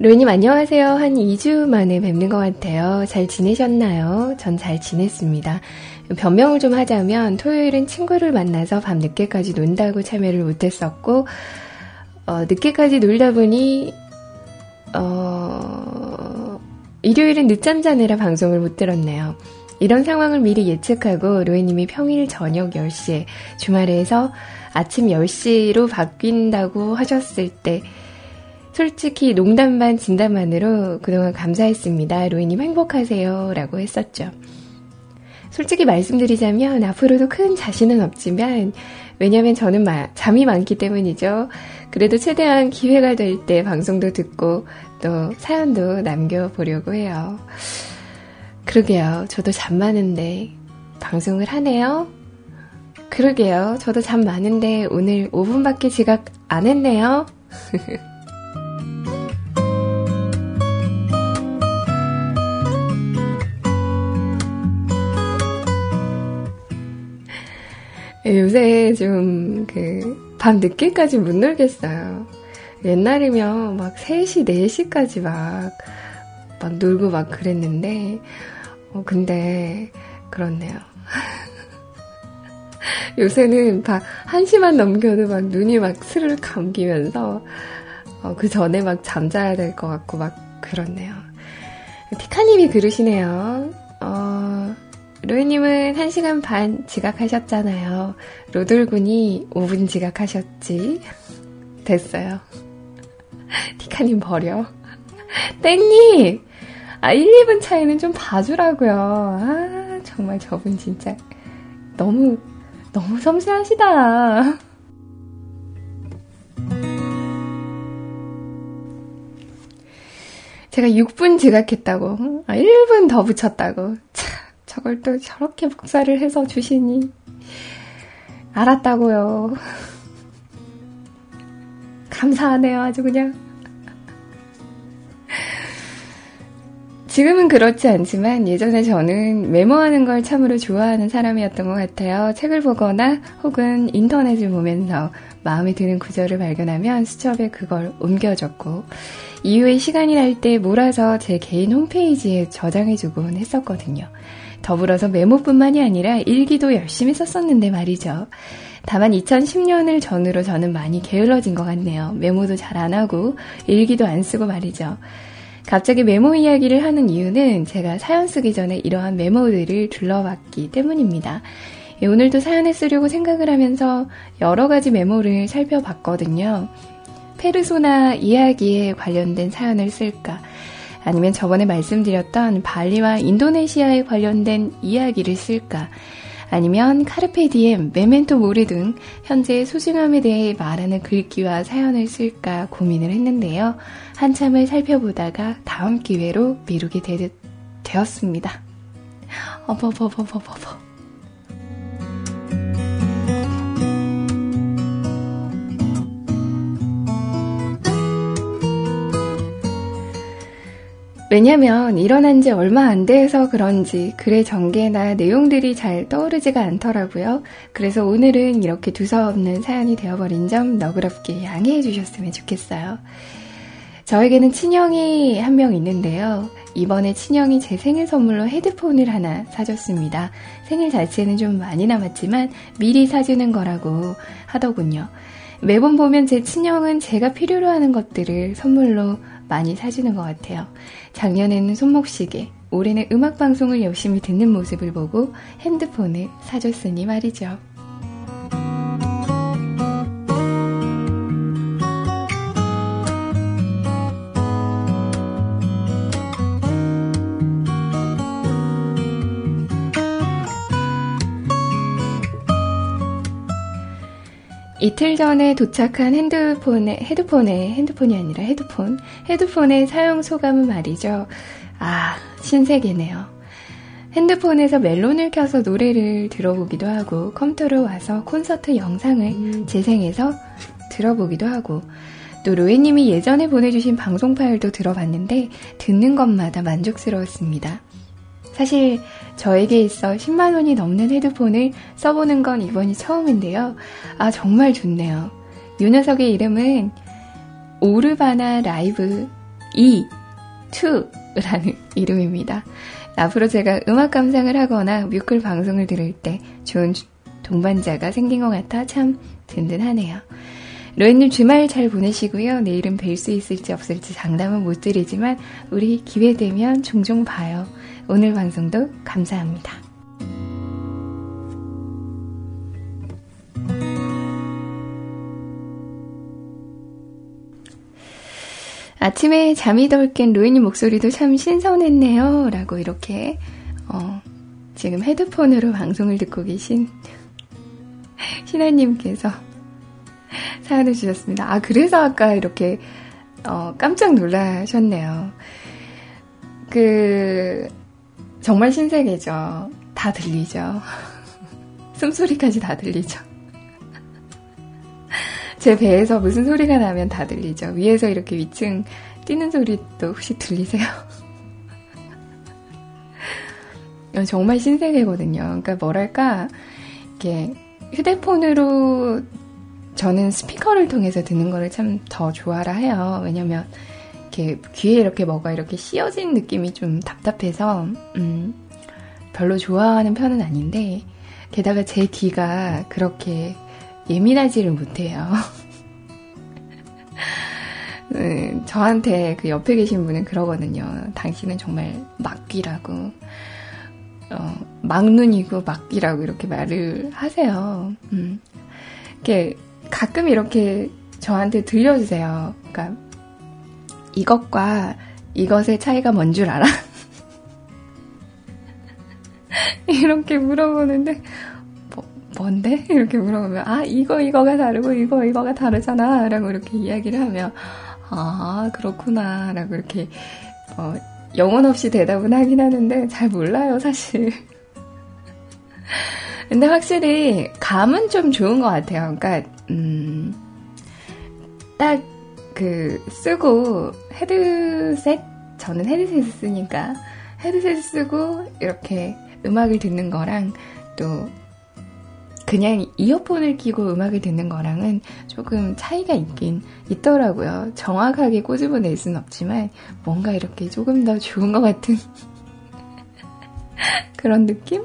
로이님 안녕하세요. 한 2주 만에 뵙는 것 같아요. 잘 지내셨나요? 전 잘 지냈습니다. 변명을 좀 하자면 토요일은 친구를 만나서 밤늦게까지 논다고 참여를 못했었고 늦게까지 놀다 보니 일요일은 늦잠 자느라 방송을 못 들었네요. 이런 상황을 미리 예측하고 로에님이 평일 저녁 10시에 주말에서 아침 10시로 바뀐다고 하셨을 때 솔직히 농담 반 진담 반으로 그동안 감사했습니다. 로에님 행복하세요 라고 했었죠. 솔직히 말씀드리자면 앞으로도 큰 자신은 없지만 왜냐면 저는 잠이 많기 때문이죠. 그래도 최대한 기회가 될 때 방송도 듣고 또 사연도 남겨보려고 해요. 그러게요. 저도 잠 많은데 방송을 하네요. 그러게요. 저도 잠 많은데 오늘 5분밖에 지각 안 했네요. 요새 좀 밤 늦게까지 못 놀겠어요. 옛날이면 막 3시, 4시까지 막 놀고 막 그랬는데 근데 그렇네요. 요새는 막 1시만 넘겨도 막 눈이 막 스르륵 감기면서 그 전에 막 잠자야 될 것 같고 막 그렇네요. 티카님이 그러시네요. 로이님은 1시간 반 지각하셨잖아요. 로돌군이 5분 지각하셨지. 됐어요. 티카님 버려. 땡님! 1, 2분 차이는 좀 봐주라고요. 아, 정말 저분 진짜 너무, 너무 섬세하시다. 제가 6분 지각했다고. 1분 더 붙였다고. 저걸 또 저렇게 복사를 해서 주시니 알았다고요. 감사하네요. 아주 그냥 지금은 그렇지 않지만 예전에 저는 메모하는 걸 참으로 좋아하는 사람이었던 것 같아요. 책을 보거나 혹은 인터넷을 보면서 마음에 드는 구절을 발견하면 수첩에 그걸 옮겨줬고 이후에 시간이 날 때 몰아서 제 개인 홈페이지에 저장해주곤 했었거든요. 더불어서 메모뿐만이 아니라 일기도 열심히 썼었는데 말이죠. 다만 2010년을 전후로 저는 많이 게을러진 것 같네요. 메모도 잘 안 하고 일기도 안 쓰고 말이죠. 갑자기 메모 이야기를 하는 이유는 제가 사연 쓰기 전에 이러한 메모들을 둘러봤기 때문입니다. 오늘도 사연을 쓰려고 생각을 하면서 여러 가지 메모를 살펴봤거든요. 페르소나 이야기에 관련된 사연을 쓸까? 아니면 저번에 말씀드렸던 발리와 인도네시아에 관련된 이야기를 쓸까? 아니면 카르페디엠, 메멘토 모리 등 현재의 소중함에 대해 말하는 글귀와 사연을 쓸까 고민을 했는데요. 한참을 살펴보다가 다음 기회로 미루게 되었습니다. 왜냐면 일어난 지 얼마 안 돼서 그런지 글의 전개나 내용들이 잘 떠오르지가 않더라고요. 그래서 오늘은 이렇게 두서없는 사연이 되어버린 점 너그럽게 양해해 주셨으면 좋겠어요. 저에게는 친형이 한 명 있는데요. 이번에 친형이 제 생일 선물로 헤드폰을 하나 사줬습니다. 생일 자체는 좀 많이 남았지만 미리 사주는 거라고 하더군요. 매번 보면 제 친형은 제가 필요로 하는 것들을 선물로 많이 사주는 것 같아요. 작년에는 손목시계, 올해는 음악방송을 열심히 듣는 모습을 보고 핸드폰을 사줬으니 말이죠. 이틀 전에 도착한 헤드폰의 사용 소감은 말이죠. 아, 신세계네요. 핸드폰에서 멜론을 켜서 노래를 들어보기도 하고 컴퓨터로 와서 콘서트 영상을 재생해서 들어보기도 하고 또 로에님이 예전에 보내주신 방송 파일도 들어봤는데 듣는 것마다 만족스러웠습니다. 사실 저에게 있어 10만 원이 넘는 헤드폰을 써보는 건 이번이 처음인데요. 아, 정말 좋네요. 요 녀석의 이름은 오르바나 라이브 2라는 이름입니다. 앞으로 제가 음악 감상을 하거나 뮤클 방송을 들을 때 좋은 동반자가 생긴 것 같아 참 든든하네요. 로엔님 주말 잘 보내시고요. 내일은 뵐 수 있을지 없을지 장담은 못 드리지만 우리 기회 되면 종종 봐요. 오늘 방송도 감사합니다. 아침에 잠이 덜 깬 로이님 목소리도 참 신선했네요. 라고 이렇게 지금 헤드폰으로 방송을 듣고 계신 신하님께서 사연을 주셨습니다. 아, 그래서 아까 이렇게 깜짝 놀라셨네요. 정말 신세계죠. 다 들리죠. 숨소리까지 다 들리죠. 제 배에서 무슨 소리가 나면 다 들리죠. 위에서 이렇게 위층 뛰는 소리도 혹시 들리세요? 정말 신세계거든요. 그러니까 뭐랄까, 이렇게 휴대폰으로 저는 스피커를 통해서 듣는 거를 참 더 좋아라 해요. 왜냐면 이렇게 귀에 이렇게 뭐가 이렇게 씌어진 느낌이 좀 답답해서 별로 좋아하는 편은 아닌데 게다가 제 귀가 그렇게 예민하지를 못해요. 저한테 그 옆에 계신 분은 그러거든요. 당신은 정말 막귀라고 막눈이고 막귀라고 이렇게 말을 하세요. 이렇게 가끔 이렇게 저한테 들려주세요. 그러니까 이것과 이것의 차이가 뭔 줄 알아? 이렇게 물어보는데 뭔데? 이렇게 물어보면 아, 이거가 다르고 이거가 다르잖아 라고 이렇게 이야기를 하면 아, 그렇구나 라고 이렇게 영혼 없이 대답은 하긴 하는데 잘 몰라요 사실. 근데 확실히 감은 좀 좋은 것 같아요. 그러니까 딱 쓰고, 헤드셋? 저는 헤드셋을 쓰니까, 헤드셋 쓰고, 이렇게 음악을 듣는 거랑, 또, 그냥 이어폰을 끼고 음악을 듣는 거랑은 조금 차이가 있긴 있더라고요. 정확하게 꼬집어낼 순 없지만, 뭔가 이렇게 조금 더 좋은 것 같은 그런 느낌?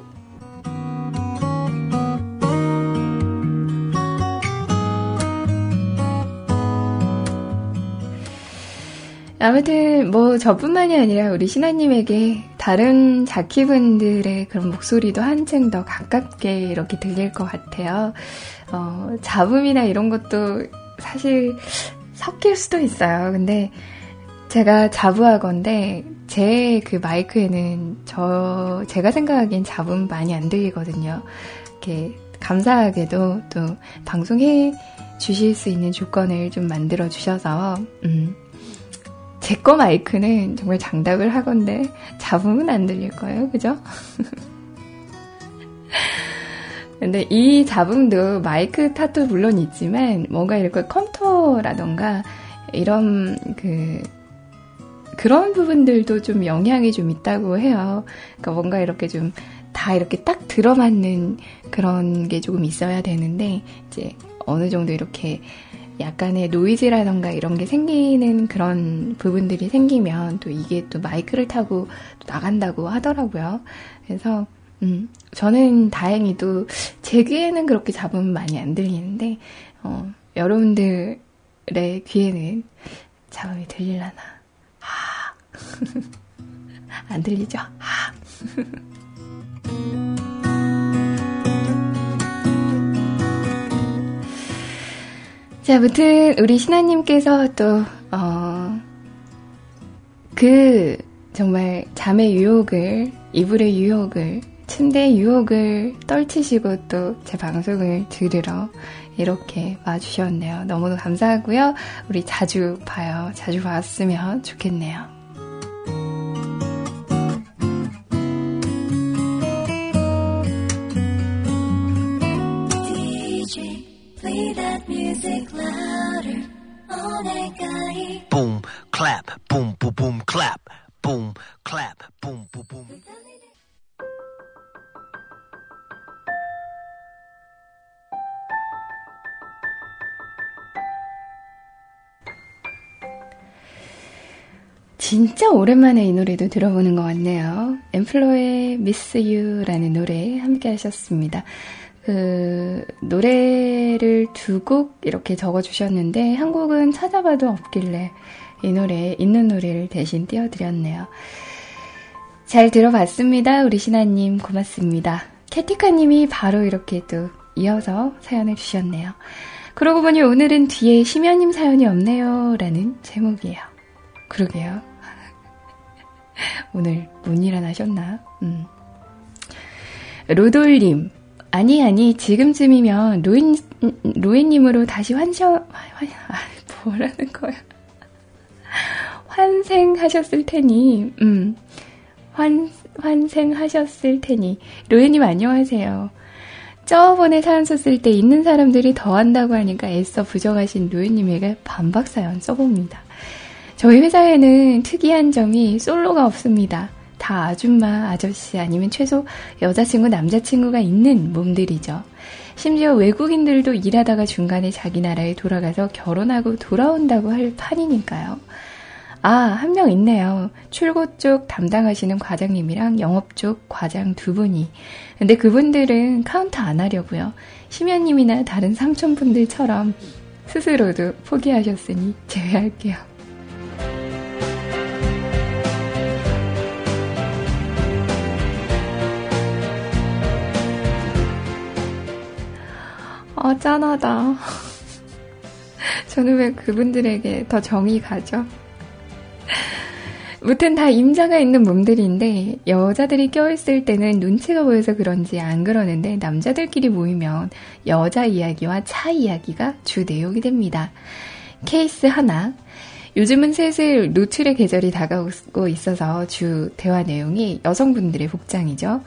아무튼 뭐 저뿐만이 아니라 우리 신하님에게 다른 자키분들의 그런 목소리도 한층 더 가깝게 이렇게 들릴 것 같아요. 잡음이나 이런 것도 사실 섞일 수도 있어요. 근데 제가 자부하건데 제 제 그 마이크에는 제가 생각하기엔 잡음 많이 안 들리거든요. 이렇게 감사하게도 또 방송해 주실 수 있는 조건을 좀 만들어 주셔서 제 거 마이크는 정말 장담을 하건데 잡음은 안 들릴 거예요. 그죠? 근데 이 잡음도 마이크 탓도 물론 있지만 뭔가 이렇게 컴퓨터라던가 이런 그런 부분들도 좀 영향이 좀 있다고 해요. 그러니까 뭔가 이렇게 좀 다 이렇게 딱 들어맞는 그런 게 조금 있어야 되는데 이제 어느 정도 이렇게 약간의 노이즈라던가 이런 게 생기는 그런 부분들이 생기면 또 이게 또 마이크를 타고 또 나간다고 하더라고요. 그래서 저는 다행히도 제 귀에는 그렇게 잡음 많이 안 들리는데 여러분들의 귀에는 잡음이 들리려나? 아. 안 들리죠? 아. 자, 아무튼 우리 신하님께서 또 그 정말 잠의 유혹을, 이불의 유혹을, 침대의 유혹을 떨치시고 또 제 방송을 들으러 이렇게 와주셨네요. 너무도 감사하고요. 우리 자주 봐요. 자주 봤으면 좋겠네요. Boom, clap, boom, boom, boom, clap, boom, clap, boom, boom, boom. 진짜 오랜만에 이 노래도 들어보는 것 같네요. 앰플로의 Miss You라는 노래 함께 하셨습니다. 그 노래를 두 곡 이렇게 적어주셨는데 한 곡은 찾아봐도 없길래 이 노래, 있는 노래를 대신 띄워드렸네요. 잘 들어봤습니다. 우리 신하님 고맙습니다. 캐티카님이 바로 이렇게 또 이어서 사연을 주셨네요. 그러고 보니 오늘은 뒤에 심연님 사연이 없네요 라는 제목이에요. 그러게요. 오늘 문 일어나셨나? 로돌님, 아니 지금쯤이면 로엔님으로 다시 환생하셨을 테니 환생하셨을 테니 로엔님 안녕하세요. 저번에 사연 썼을 때 있는 사람들이 더 한다고 하니까 애써 부정하신 로엔님에게 반박 사연 써봅니다. 저희 회사에는 특이한 점이 솔로가 없습니다. 다 아줌마, 아저씨 아니면 최소 여자친구, 남자친구가 있는 몸들이죠. 심지어 외국인들도 일하다가 중간에 자기 나라에 돌아가서 결혼하고 돌아온다고 할 판이니까요. 아, 한 명 있네요. 출고 쪽 담당하시는 과장님이랑 영업 쪽 과장 두 분이. 근데 그분들은 카운터 안 하려고요. 심연님이나 다른 삼촌분들처럼 스스로도 포기하셨으니 제외할게요. 아, 짠하다. 저는 왜 그분들에게 더 정이 가죠? 무튼 다 임자가 있는 몸들인데 여자들이 껴있을 때는 눈치가 보여서 그런지 안 그러는데 남자들끼리 모이면 여자 이야기와 차 이야기가 주 내용이 됩니다. 케이스 하나. 요즘은 슬슬 노출의 계절이 다가오고 있어서 주 대화 내용이 여성분들의 복장이죠.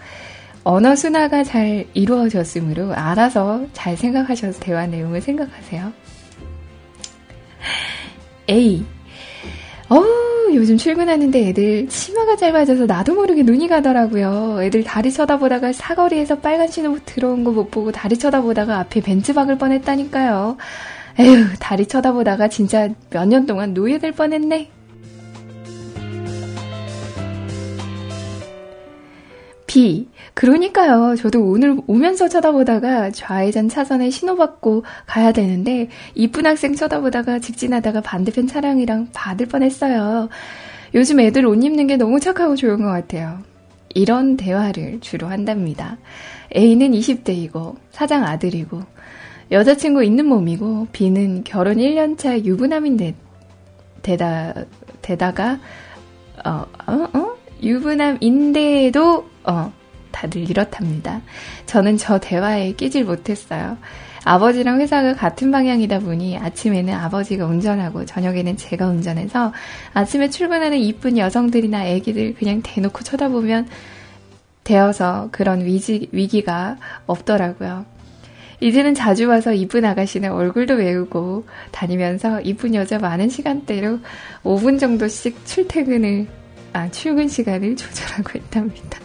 언어 순화가 잘 이루어졌으므로 알아서 잘 생각하셔서 대화 내용을 생각하세요. A. 요즘 출근하는데 애들 치마가 짧아져서 나도 모르게 눈이 가더라고요. 애들 다리 쳐다보다가 사거리에서 빨간 신호 들어온 거 못 보고 다리 쳐다보다가 앞에 벤츠 박을 뻔했다니까요. 에휴, 다리 쳐다보다가 진짜 몇 년 동안 노예될 뻔했네. B. 그러니까요. 저도 오늘 오면서 쳐다보다가 좌회전 차선에 신호받고 가야 되는데 이쁜 학생 쳐다보다가 직진하다가 반대편 차량이랑 받을 뻔했어요. 요즘 애들 옷 입는 게 너무 착하고 좋은 것 같아요. 이런 대화를 주로 한답니다. A는 20대이고 사장 아들이고 여자친구 있는 몸이고 B는 결혼 1년차 유부남인 데다가 유부남인데도 다들 이렇답니다. 저는 저 대화에 끼질 못했어요. 아버지랑 회사가 같은 방향이다 보니 아침에는 아버지가 운전하고 저녁에는 제가 운전해서 아침에 출근하는 이쁜 여성들이나 아기들 그냥 대놓고 쳐다보면 되어서 그런 위기가 없더라고요. 이제는 자주 와서 이쁜 아가씨는 얼굴도 외우고 다니면서 이쁜 여자 많은 시간대로 5분 정도씩 출근 시간을 조절하고 있답니다.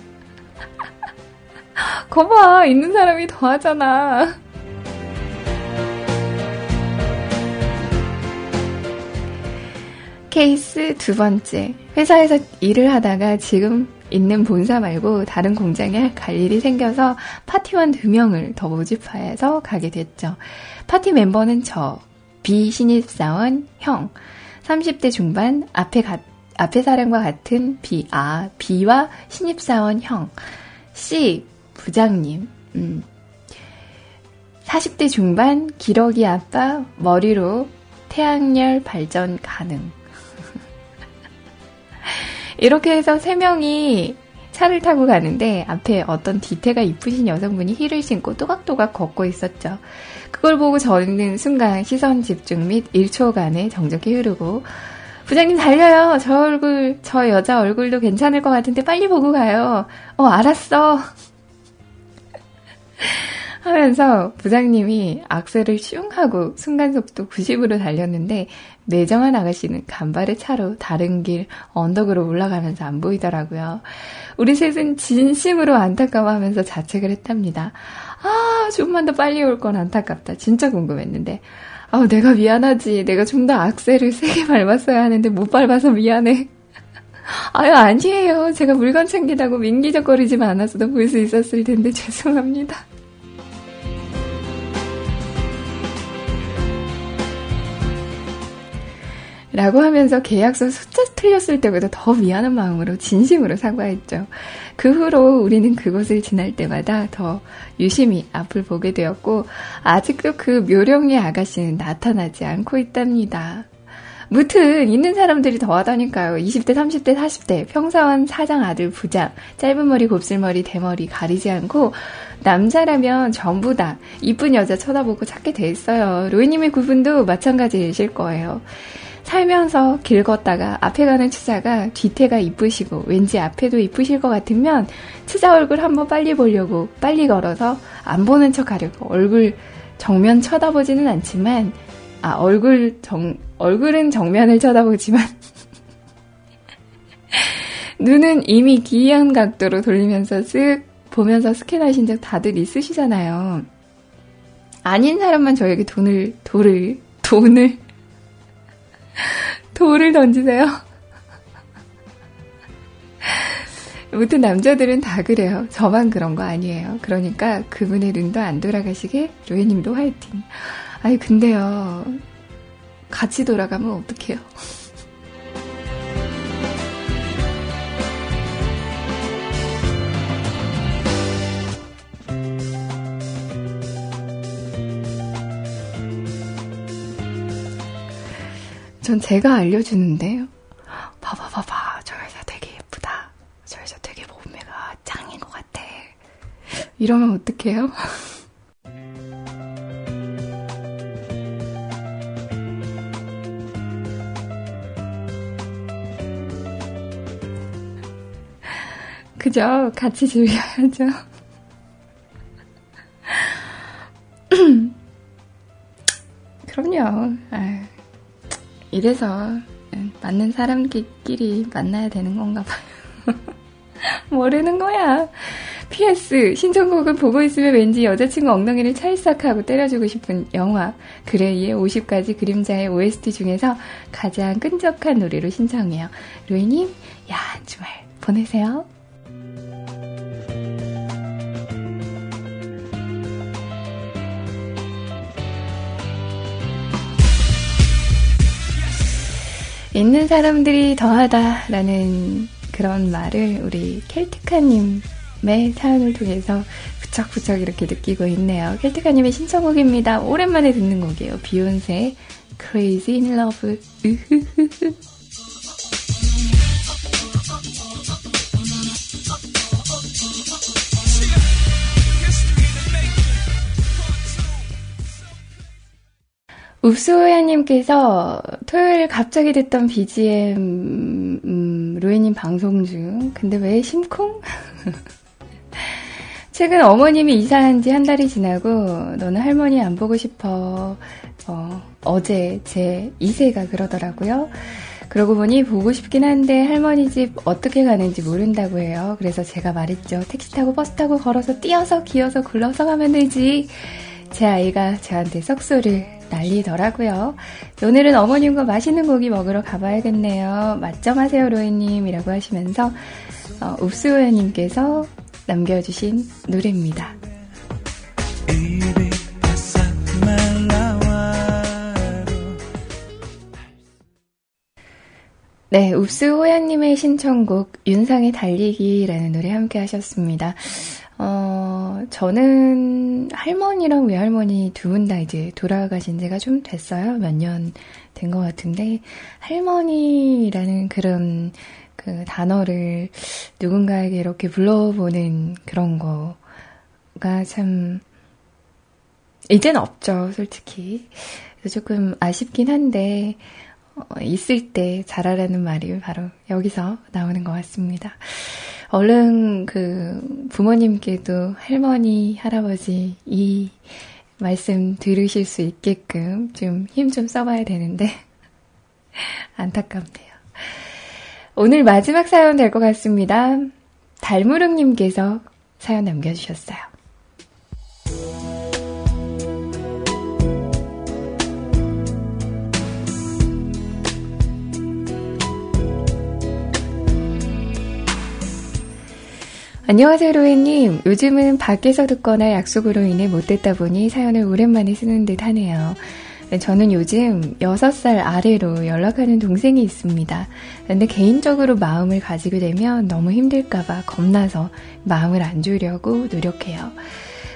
거봐, 있는 사람이 더 하잖아. 케이스 2번째. 회사에서 일을 하다가 지금 있는 본사 말고 다른 공장에 갈 일이 생겨서 파티원 2명을 더 모집해서 가게 됐죠. 파티 멤버는 저, 비신입사원 형, 30대 중반, 앞에 사람과 같은 B와 신입사원 형, C, 부장님, 40대 중반, 기러기 아빠, 머리로 태양열 발전 가능. 이렇게 해서 3명이 차를 타고 가는데 앞에 어떤 뒤태가 이쁘신 여성분이 힐을 신고 또각또각 걷고 있었죠. 그걸 보고 저는 순간 시선 집중 및 1초간의 정적이 흐르고 부장님 달려요. 저 여자 얼굴도 괜찮을 것 같은데 빨리 보고 가요. 알았어. 하면서 부장님이 악셀을 슝 하고 순간속도 90으로 달렸는데 매정한 아가씨는 간발의 차로 다른 길 언덕으로 올라가면서 안 보이더라고요. 우리 셋은 진심으로 안타까워하면서 자책을 했답니다. 아, 조금만 더 빨리 올 건 안타깝다. 진짜 궁금했는데. 내가 미안하지. 내가 좀 더 악셀을 세게 밟았어야 하는데 못 밟아서 미안해. 아유, 아니에요. 제가 물건 챙기다고 민기적거리지만 않았어도 볼 수 있었을 텐데 죄송합니다. 라고 하면서 계약서 숫자 틀렸을 때보다 더 미안한 마음으로 진심으로 사과했죠. 그 후로 우리는 그곳을 지날 때마다 더 유심히 앞을 보게 되었고 아직도 그 묘령의 아가씨는 나타나지 않고 있답니다. 무튼 있는 사람들이 더하다니까요. 20대, 30대, 40대, 평사원, 사장, 아들, 부장, 짧은 머리, 곱슬머리, 대머리 가리지 않고 남자라면 전부 다 이쁜 여자 쳐다보고 찾게 돼 있어요. 로이님의 구분도 마찬가지이실 거예요. 살면서 길 걷다가 앞에 가는 치자가 뒤태가 이쁘시고 왠지 앞에도 이쁘실 것 같으면 치자 얼굴 한번 빨리 보려고 빨리 걸어서 안 보는 척 하려고 얼굴 정면 쳐다보지는 않지만 얼굴은 정면을 쳐다보지만 눈은 이미 기이한 각도로 돌리면서 쓱 보면서 스캔하신 적 다들 있으시잖아요. 아닌 사람만 저에게 돌을 던지세요. 무튼 남자들은 다 그래요. 저만 그런 거 아니에요. 그러니까 그분의 눈도 안 돌아가시게 로에님도 화이팅. 아니 근데요. 같이 돌아가면 어떡해요. 전 제가 알려주는데 봐봐 저 여자 되게 예쁘다. 저 여자 되게 몸매가 짱인 것 같아. 이러면 어떡해요? 그죠? 같이 즐겨야죠. 그럼요. 아유. 이래서 맞는 사람끼리 만나야 되는 건가 봐요. 모르는 거야. PS 신청곡을 보고 있으면 왠지 여자친구 엉덩이를 찰싹하고 때려주고 싶은 영화 그레이의 50가지 그림자의 OST 중에서 가장 끈적한 노래로 신청해요. 루이님 야한 주말 보내세요. 있는 사람들이 더하다라는 그런 말을 우리 켈티카님의 사연을 통해서 부쩍부쩍 이렇게 느끼고 있네요. 켈티카님의 신청곡입니다. 오랜만에 듣는 곡이에요. 비욘세 Crazy in Love. 읍소야님께서 토요일 갑자기 듣던 BGM, 로엔님 방송 중. 근데 왜 심쿵? 최근 어머님이 이사한 지 한 달이 지나고 너는 할머니 안 보고 싶어. 어제 제 2세가 그러더라고요. 그러고 보니 보고 싶긴 한데 할머니 집 어떻게 가는지 모른다고 해요. 그래서 제가 말했죠. 택시 타고 버스 타고 걸어서 뛰어서 기어서 굴러서 가면 되지. 제 아이가 저한테 썩소를 난리더라고요. 오늘은 어머님과 맛있는 고기 먹으러 가봐야겠네요. 맛점하세요 로엔님이라고 하시면서 읍수호연님께서 남겨주신 노래입니다. 네, 읍수호연님의 신청곡 윤상의 달리기라는 노래 함께 하셨습니다. 저는 할머니랑 외할머니 두 분 다 이제 돌아가신 지가 좀 됐어요. 몇 년 된 것 같은데, 할머니라는 그런 그 단어를 누군가에게 이렇게 불러보는 그런 거가 참, 이제는 없죠, 솔직히. 그래서 조금 아쉽긴 한데, 있을 때 잘하라는 말이 바로 여기서 나오는 것 같습니다. 얼른 그 부모님께도 할머니, 할아버지 이 말씀 들으실 수 있게끔 좀 힘 좀 써봐야 되는데 안타깝네요. 오늘 마지막 사연 될 것 같습니다. 달무릉님께서 사연 남겨주셨어요. 안녕하세요 로엔님. 요즘은 밖에서 듣거나 약속으로 인해 못 듣다 보니 사연을 오랜만에 쓰는 듯 하네요. 저는 요즘 6살 아래로 연락하는 동생이 있습니다. 근데 개인적으로 마음을 가지게 되면 너무 힘들까봐 겁나서 마음을 안 주려고 노력해요.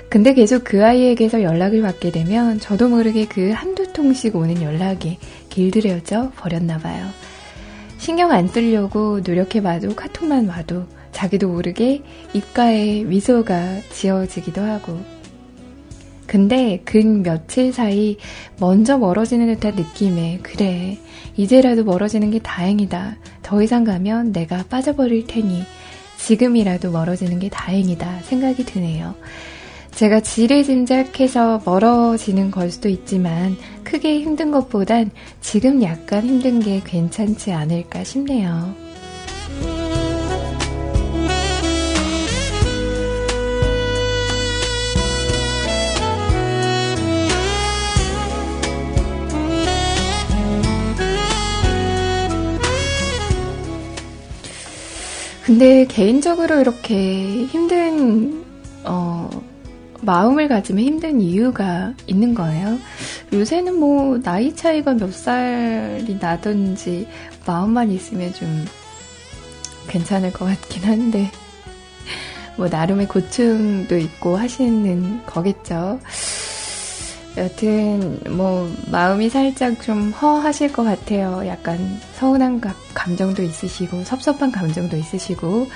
근데 계속 그 아이에게서 연락을 받게 되면 저도 모르게 그 한두 통씩 오는 연락이 길들여져 버렸나봐요. 신경 안 쓰려고 노력해봐도 카톡만 와도 자기도 모르게 입가에 미소가 지어지기도 하고, 근데 근 며칠 사이 먼저 멀어지는 듯한 느낌에 그래 이제라도 멀어지는 게 다행이다, 더 이상 가면 내가 빠져버릴 테니 지금이라도 멀어지는 게 다행이다 생각이 드네요. 제가 지레짐작해서 멀어지는 걸 수도 있지만 크게 힘든 것보단 지금 약간 힘든 게 괜찮지 않을까 싶네요. 근데 개인적으로 이렇게 힘든 마음을 가지면 힘든 이유가 있는 거예요. 요새는 뭐 나이 차이가 몇 살이 나든지 마음만 있으면 좀 괜찮을 것 같긴 한데 뭐 나름의 고충도 있고 하시는 거겠죠. 여튼 뭐 마음이 살짝 좀 허하실 것 같아요. 약간 서운한 감정도 있으시고 섭섭한 감정도 있으시고.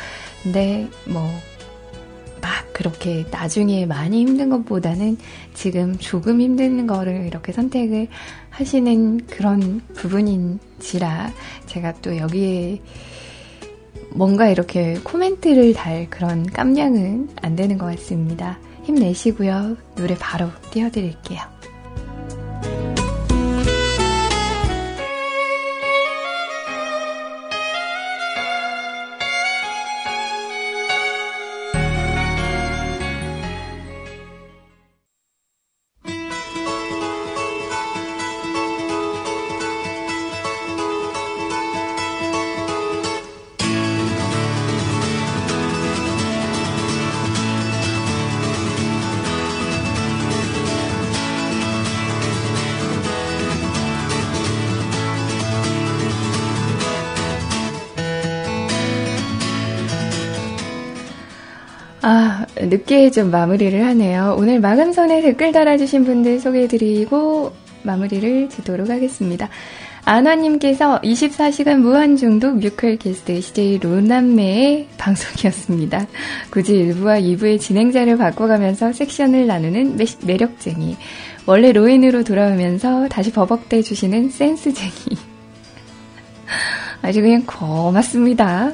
근데 뭐 막 그렇게 나중에 많이 힘든 것보다는 지금 조금 힘든 거를 이렇게 선택을 하시는 그런 부분인지라 제가 또 여기에 뭔가 이렇게 코멘트를 달 그런 깜냥은 안 되는 것 같습니다. 힘내시고요. 노래 바로 띄워드릴게요. 늦게 좀 마무리를 하네요. 오늘 마감선에 댓글 달아주신 분들 소개해드리고 마무리를 짓도록 하겠습니다. 안화님께서 24시간 무한중독 뮤클캐스트 CJ 로남매의 방송이었습니다. 굳이 1부와 2부의 진행자를 바꿔가면서 섹션을 나누는 매력쟁이 원래 로엔으로 돌아오면서 다시 버벅대 주시는 센스쟁이. 아주 그냥 고맙습니다.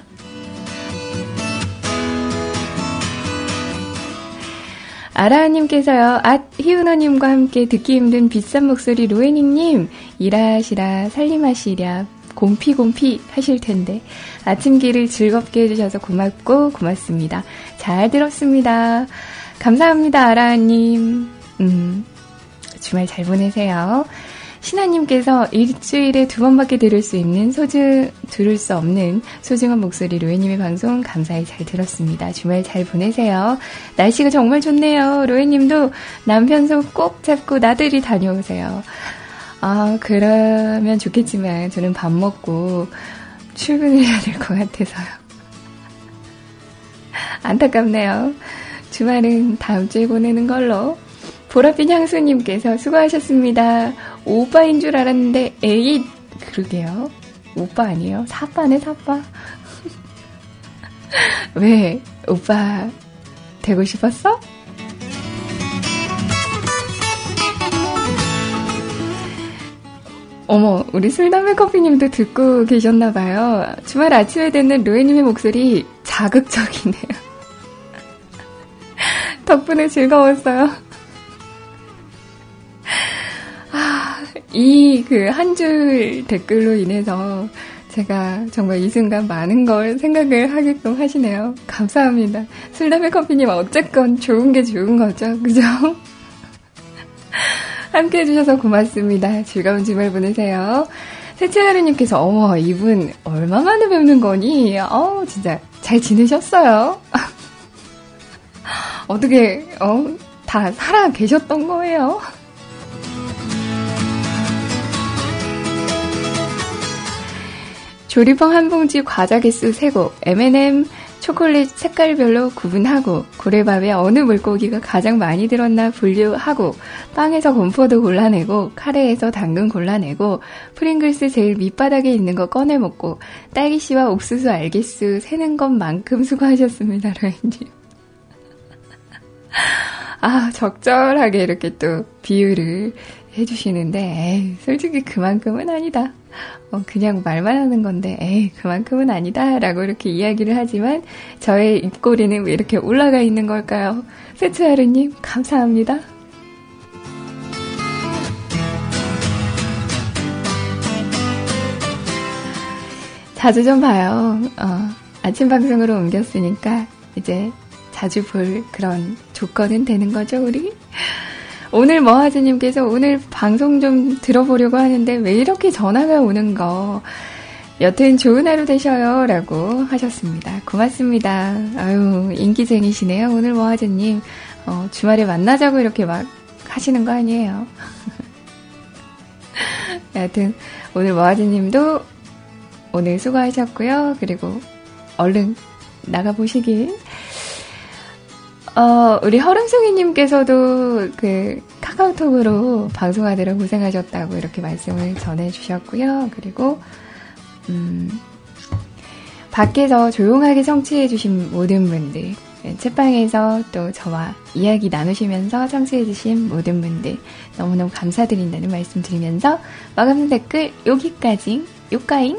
아라님께서요. 앗 희은어님과 함께 듣기 힘든 비싼 목소리 로엔이님 일하시라 살림하시랴 곰피곰피 하실 텐데 아침길을 즐겁게 해주셔서 고맙고 고맙습니다. 잘 들었습니다. 감사합니다. 아라님. 주말 잘 보내세요. 신하님께서 일주일에 2번밖에 들을 수 없는 소중한 목소리 로엔님의 방송 감사히 잘 들었습니다. 주말 잘 보내세요. 날씨가 정말 좋네요. 로엔님도 남편 손 꼭 잡고 나들이 다녀오세요. 아, 그러면 좋겠지만 저는 밥 먹고 출근을 해야 될 것 같아서요. 안타깝네요. 주말은 다음 주에 보내는 걸로. 보랏빛 향수님께서 수고하셨습니다. 오빠인 줄 알았는데 에잇! 그러게요. 오빠 아니에요? 사빠네 사빠. 왜? 오빠 되고 싶었어? 어머, 우리 술담배 커피님도 듣고 계셨나봐요. 주말 아침에 듣는 로에님의 목소리 자극적이네요. 덕분에 즐거웠어요. 아, 이 그 한 줄 댓글로 인해서 제가 정말 이 순간 많은 걸 생각을 하게끔 하시네요. 감사합니다. 술담배 커피님 어쨌건 좋은 게 좋은 거죠. 그죠? 함께 해주셔서 고맙습니다. 즐거운 주말 보내세요. 세채하루님께서 어머 이분 얼마만에 뵙는 거니? 어우 진짜 잘 지내셨어요? 어떻게 다 살아 계셨던 거예요? 조리펑 한 봉지 과자 개수 3곡, M&M 초콜릿 색깔별로 구분하고 고래밥에 어느 물고기가 가장 많이 들었나 분류하고 빵에서 건포도 골라내고 카레에서 당근 골라내고 프링글스 제일 밑바닥에 있는 거 꺼내 먹고 딸기씨와 옥수수 알개수 세는 것만큼 수고하셨습니다. 로엔님. 아 적절하게 이렇게 또 비유를 해주시는데 에이, 솔직히 그만큼은 아니다. 그냥 말만 하는 건데 에이 그만큼은 아니다 라고 이렇게 이야기를 하지만 저의 입꼬리는 왜 이렇게 올라가 있는 걸까요? 세츠하루님 감사합니다. 자주 좀 봐요. 아침 방송으로 옮겼으니까 이제 자주 볼 그런 조건은 되는 거죠 우리? 오늘 머하즈님께서 오늘 방송 좀 들어보려고 하는데 왜 이렇게 전화가 오는 거. 여튼 좋은 하루 되셔요 라고 하셨습니다. 고맙습니다. 아유 인기쟁이시네요. 오늘 머하즈님. 주말에 만나자고 이렇게 막 하시는 거 아니에요. 여튼 오늘 머하즈님도 오늘 수고하셨고요. 그리고 얼른 나가보시길. 우리 허름송이님께서도 그 카카오톡으로 방송하느라 고생하셨다고 이렇게 말씀을 전해주셨고요. 그리고 밖에서 조용하게 청취해주신 모든 분들, 챗방에서 또 저와 이야기 나누시면서 청취해주신 모든 분들 너무너무 감사드린다는 말씀 드리면서 마감 댓글 여기까지 요까잉.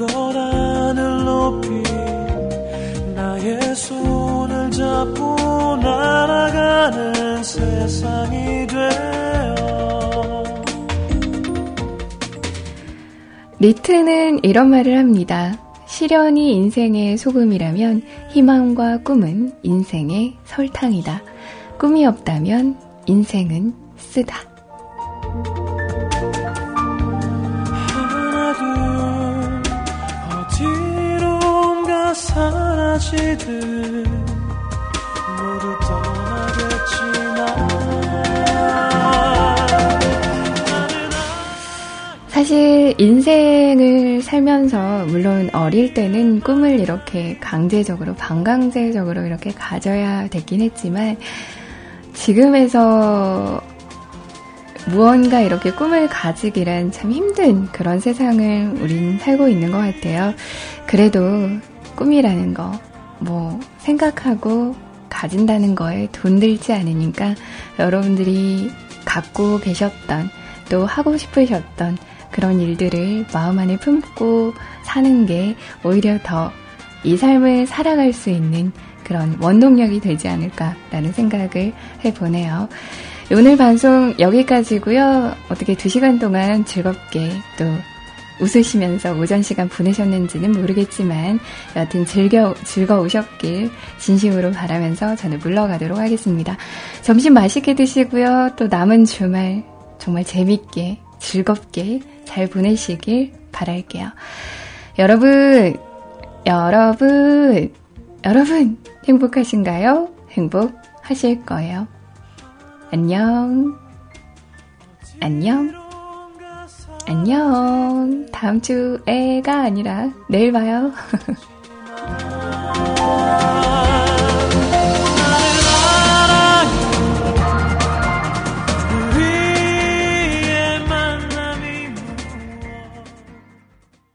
껏 하늘 높이 나의 손을 잡고 날아가는 세상이 되어. 리트는 이런 말을 합니다. 시련이 인생의 소금이라면 희망과 꿈은 인생의 설탕이다. 꿈이 없다면 인생은 쓰다. 하나 둘 어디론가 사라지듯 모두 떠나겠지만 사실 인생을 살면서 물론 어릴 때는 꿈을 이렇게 강제적으로 반강제적으로 이렇게 가져야 됐긴 했지만 지금에서 무언가 이렇게 꿈을 가지기란 참 힘든 그런 세상을 우린 살고 있는 것 같아요. 그래도 꿈이라는 거, 생각하고 가진다는 거에 돈 들지 않으니까 여러분들이 갖고 계셨던 또 하고 싶으셨던 그런 일들을 마음 안에 품고 사는 게 오히려 더 이 삶을 살아갈 수 있는 그런 원동력이 되지 않을까라는 생각을 해보네요. 오늘 방송 여기까지고요. 어떻게 2시간 동안 즐겁게 또 웃으시면서 오전 시간 보내셨는지는 모르겠지만 여하튼 즐거우셨길 진심으로 바라면서 저는 물러가도록 하겠습니다. 점심 맛있게 드시고요. 또 남은 주말 정말 재밌게 즐겁게 잘 보내시길 바랄게요. 여러분 행복하신가요? 행복하실 거예요. 안녕. 다음 주에가 아니라 내일 봐요.